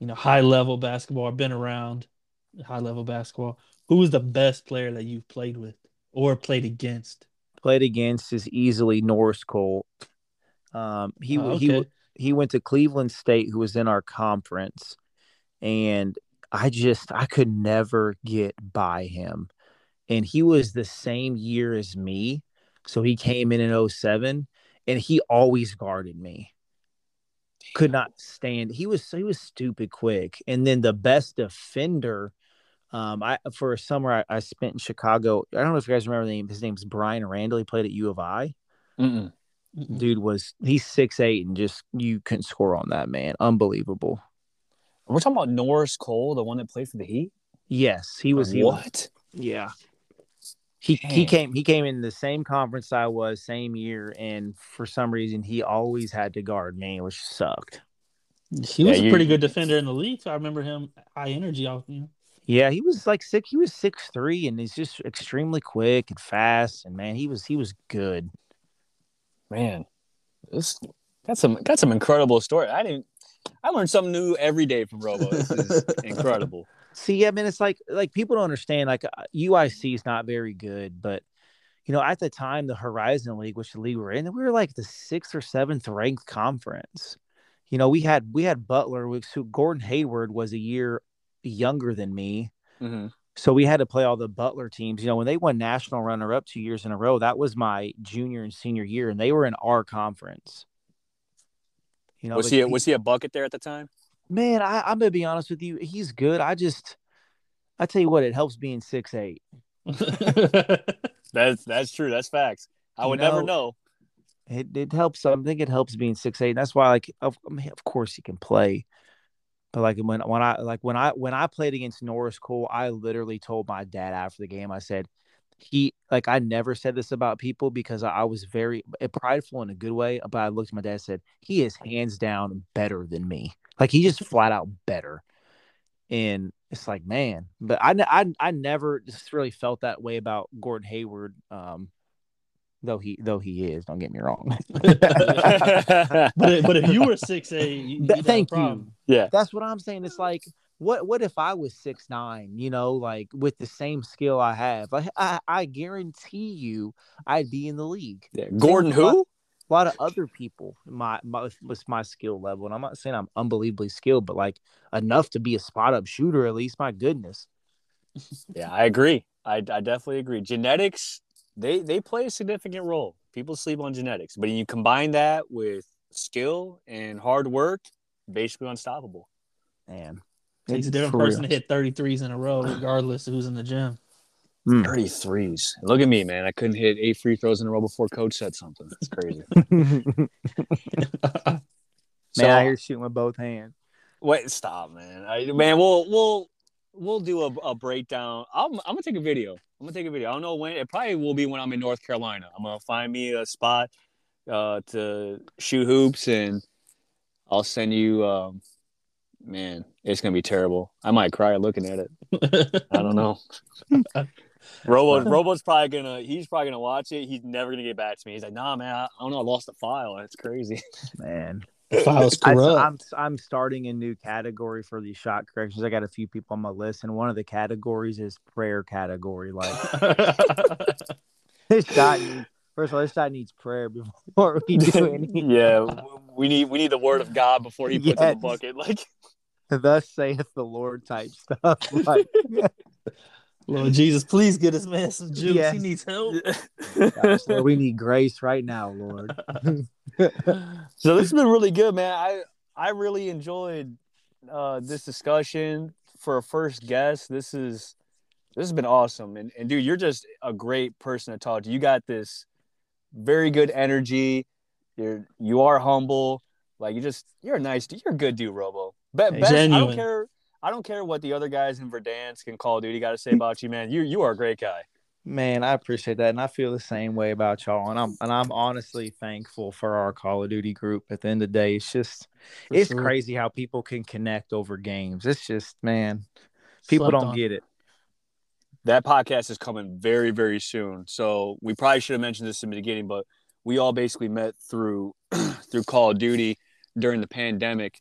you know, high-level basketball, been around high-level basketball. Who was the best player that you've played with or played against? Played against is easily Norris Cole. Um, he oh, okay. he he went to Cleveland State, who was in our conference, and I just I could never get by him. And he was the same year as me, so he came in in oh seven, and he always guarded me. Damn. Could not stand. He was he was stupid quick. And then the best defender, um, I for a summer I, I spent in Chicago. I don't know if you guys remember the name. His name's Brian Randall. He played at U of I. Mm-mm. Dude was he's six eight and just you couldn't score on that man. Unbelievable. We're talking about Norris Cole, the one that played for the Heat? Yes, he was. He what? Was, yeah. He Damn. he came he came in the same conference I was, same year, and for some reason he always had to guard me, which sucked. He was yeah, a pretty good defender in the league. So I remember him high energy off you. Know. Yeah, he was like six he was six three and he's just extremely quick and fast, and man, he was he was good. Man, this that's some that's some incredible story. I didn't. I learned something new every day from Robo. This is incredible. See, I mean, it's like like people don't understand. Like U I C is not very good, but you know, at the time, the Horizon League, which the league we were in, we were like the sixth or seventh ranked conference. You know, we had we had Butler. Which, who Gordon Hayward was a year younger than me. Mm-hmm. So we had to play all the Butler teams. You know, when they won national runner-up two years in a row, that was my junior and senior year, and they were in our conference. You know, was he a, was he a bucket there at the time? Man, I, I'm gonna be honest with you, he's good. I just, I tell you what, it helps being six eight. that's that's true. That's facts. I would you know, never know. It it helps. I think it helps being six eight. That's why, like, of, I mean, of course, he can play. But like when when I like when I when I played against Norris Cole, I literally told my dad after the game. I said, he like I never said this about people because I, I was very prideful in a good way. But I looked at my dad and said, he is hands down better than me. Like he just flat out better. And it's like, man, but I I I never just really felt that way about Gordon Hayward. Um, Though he, though he is, don't get me wrong. but but if you were six eight, you, you thank you. Yeah, that's what I'm saying. It's like, what what if I was six nine? You know, like with the same skill I have, like, I I guarantee you, I'd be in the league. Yeah. Gordon, who? A lot, a lot of other people, my, my with my skill level, and I'm not saying I'm unbelievably skilled, but like enough to be a spot up shooter at least. My goodness. Yeah, I agree. I I definitely agree. Genetics. They they play a significant role. People sleep on genetics, but you combine that with skill and hard work, basically unstoppable. Man, it takes a different person to hit thirty-threes in a row, regardless of who's in the gym. Mm. thirty-threes. Look at me, man. I couldn't hit eight free throws in a row before coach said something. That's crazy. Man, so, I hear shooting with both hands. Wait, stop, man. I, man, we'll we'll. We'll do a, a breakdown. I'm, I'm gonna take a video. I'm gonna take a video. I don't know when. It probably will be when I'm in North Carolina. I'm gonna find me a spot uh, to shoot hoops, and I'll send you. Um, man, it's gonna be terrible. I might cry looking at it. I don't know. Robo, Robo's probably gonna. He's probably gonna watch it. He's never gonna get back to me. He's like, Nah, man. I, I don't know. I lost the file. That's crazy, man. I, I'm I'm starting a new category for these shot corrections. I got a few people on my list, and one of the categories is prayer category. Like this shot, first of all, this shot needs prayer before we do anything. Yeah, we need we need the word of God before he puts yes. in the bucket. Like, thus saith the Lord type stuff. Like, Lord Jesus, please get this man some juice. Yes. He needs help. Gosh, Lord, we need grace right now, Lord. So this has been really good, man. I I really enjoyed uh, this discussion for a first guest. This is this has been awesome, and and dude, you're just a great person to talk to. You got this very good energy. You're you are humble. Like you just you're a nice dude. You're a good dude, Robo. But best, I don't care. I don't care what the other guys in Verdansk and Call of Duty got to say about you, man. You you are a great guy. Man, I appreciate that, and I feel the same way about y'all. And I'm and I'm honestly thankful for our Call of Duty group. At the end of the day, it's just for it's sure. crazy how people can connect over games. It's just, man, people Slept don't on. get it. That podcast is coming very, very soon. So we probably should have mentioned this in the beginning, but we all basically met through through Call of Duty during the pandemic.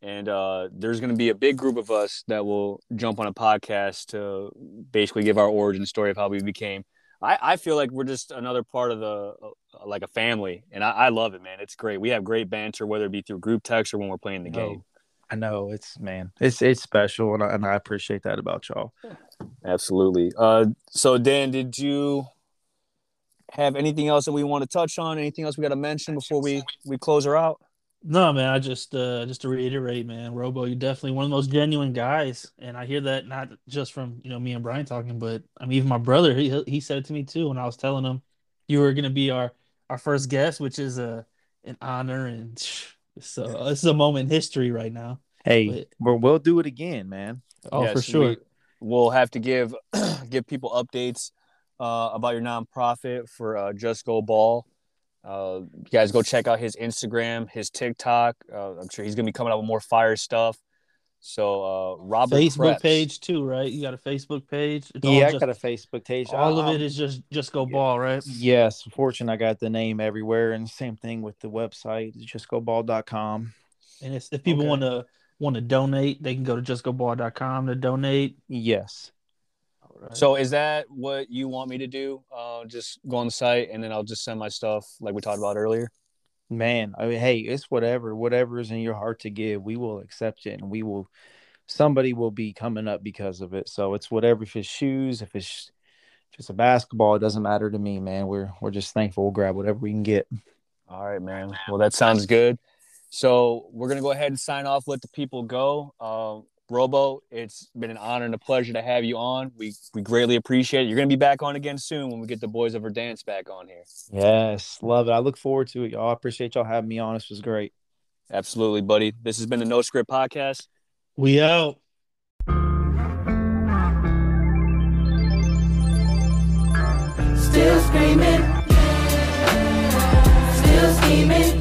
And uh, there's going to be a big group of us that will jump on a podcast to basically give our origin story of how we became. I, I feel like we're just another part of the uh, like a family, and I, I love it, man. It's great. We have great banter, whether it be through group text or when we're playing the oh, game. I know it's man, it's it's special, and I, and I appreciate that about y'all. Absolutely. Uh, so Dan, did you have anything else that we want to touch on? Anything else we got to mention before we we close her out? No, man, I just uh, just to reiterate, man, Robo, you're definitely one of the most genuine guys. And I hear that not just from, you know, me and Brian talking, but I mean, even my brother, he he said it to me, too, when I was telling him you were going to be our, our first guest, which is a, an honor. And so uh, it's a moment in history right now. Hey, but, we'll do it again, man. Oh, yes, for sure. We, we'll have to give give people updates uh, about your nonprofit for uh, Just Go Ball. Uh, you guys go check out his Instagram, his TikTok. Uh, I'm sure he's going to be coming out with more fire stuff. So, uh, Robert Facebook Kreps. Page too, right? You got a Facebook page? It's yeah, I just, got a Facebook page. All um, of it is just just go yeah. ball, right? Yes. Fortunately, I got the name everywhere, and same thing with the website, Just Go Ball dot com. And it's, if people okay. want to want to donate, they can go to Just Go Ball dot com to donate. Yes. Right. So is that what you want me to do? Uh, just go on the site, and then I'll just send my stuff like we talked about earlier? Man, I mean, hey, it's whatever. Whatever is in your heart to give, we will accept it, and we will – somebody will be coming up because of it. So it's whatever. If it's shoes, if it's if it's a basketball, it doesn't matter to me, man. We're, we're just thankful. We'll grab whatever we can get. All right, man. Well, that sounds good. So we're going to go ahead and sign off, let the people go. Um uh, Robo, it's been an honor and a pleasure to have you on. We we greatly appreciate it. You're going to be back on again soon when we get the Boys Over Dance back on here. Yes, love it. I look forward to it, y'all. I appreciate y'all having me on. This was great. Absolutely, buddy. This has been the No Script Podcast. We out. Still screaming. Still scheming.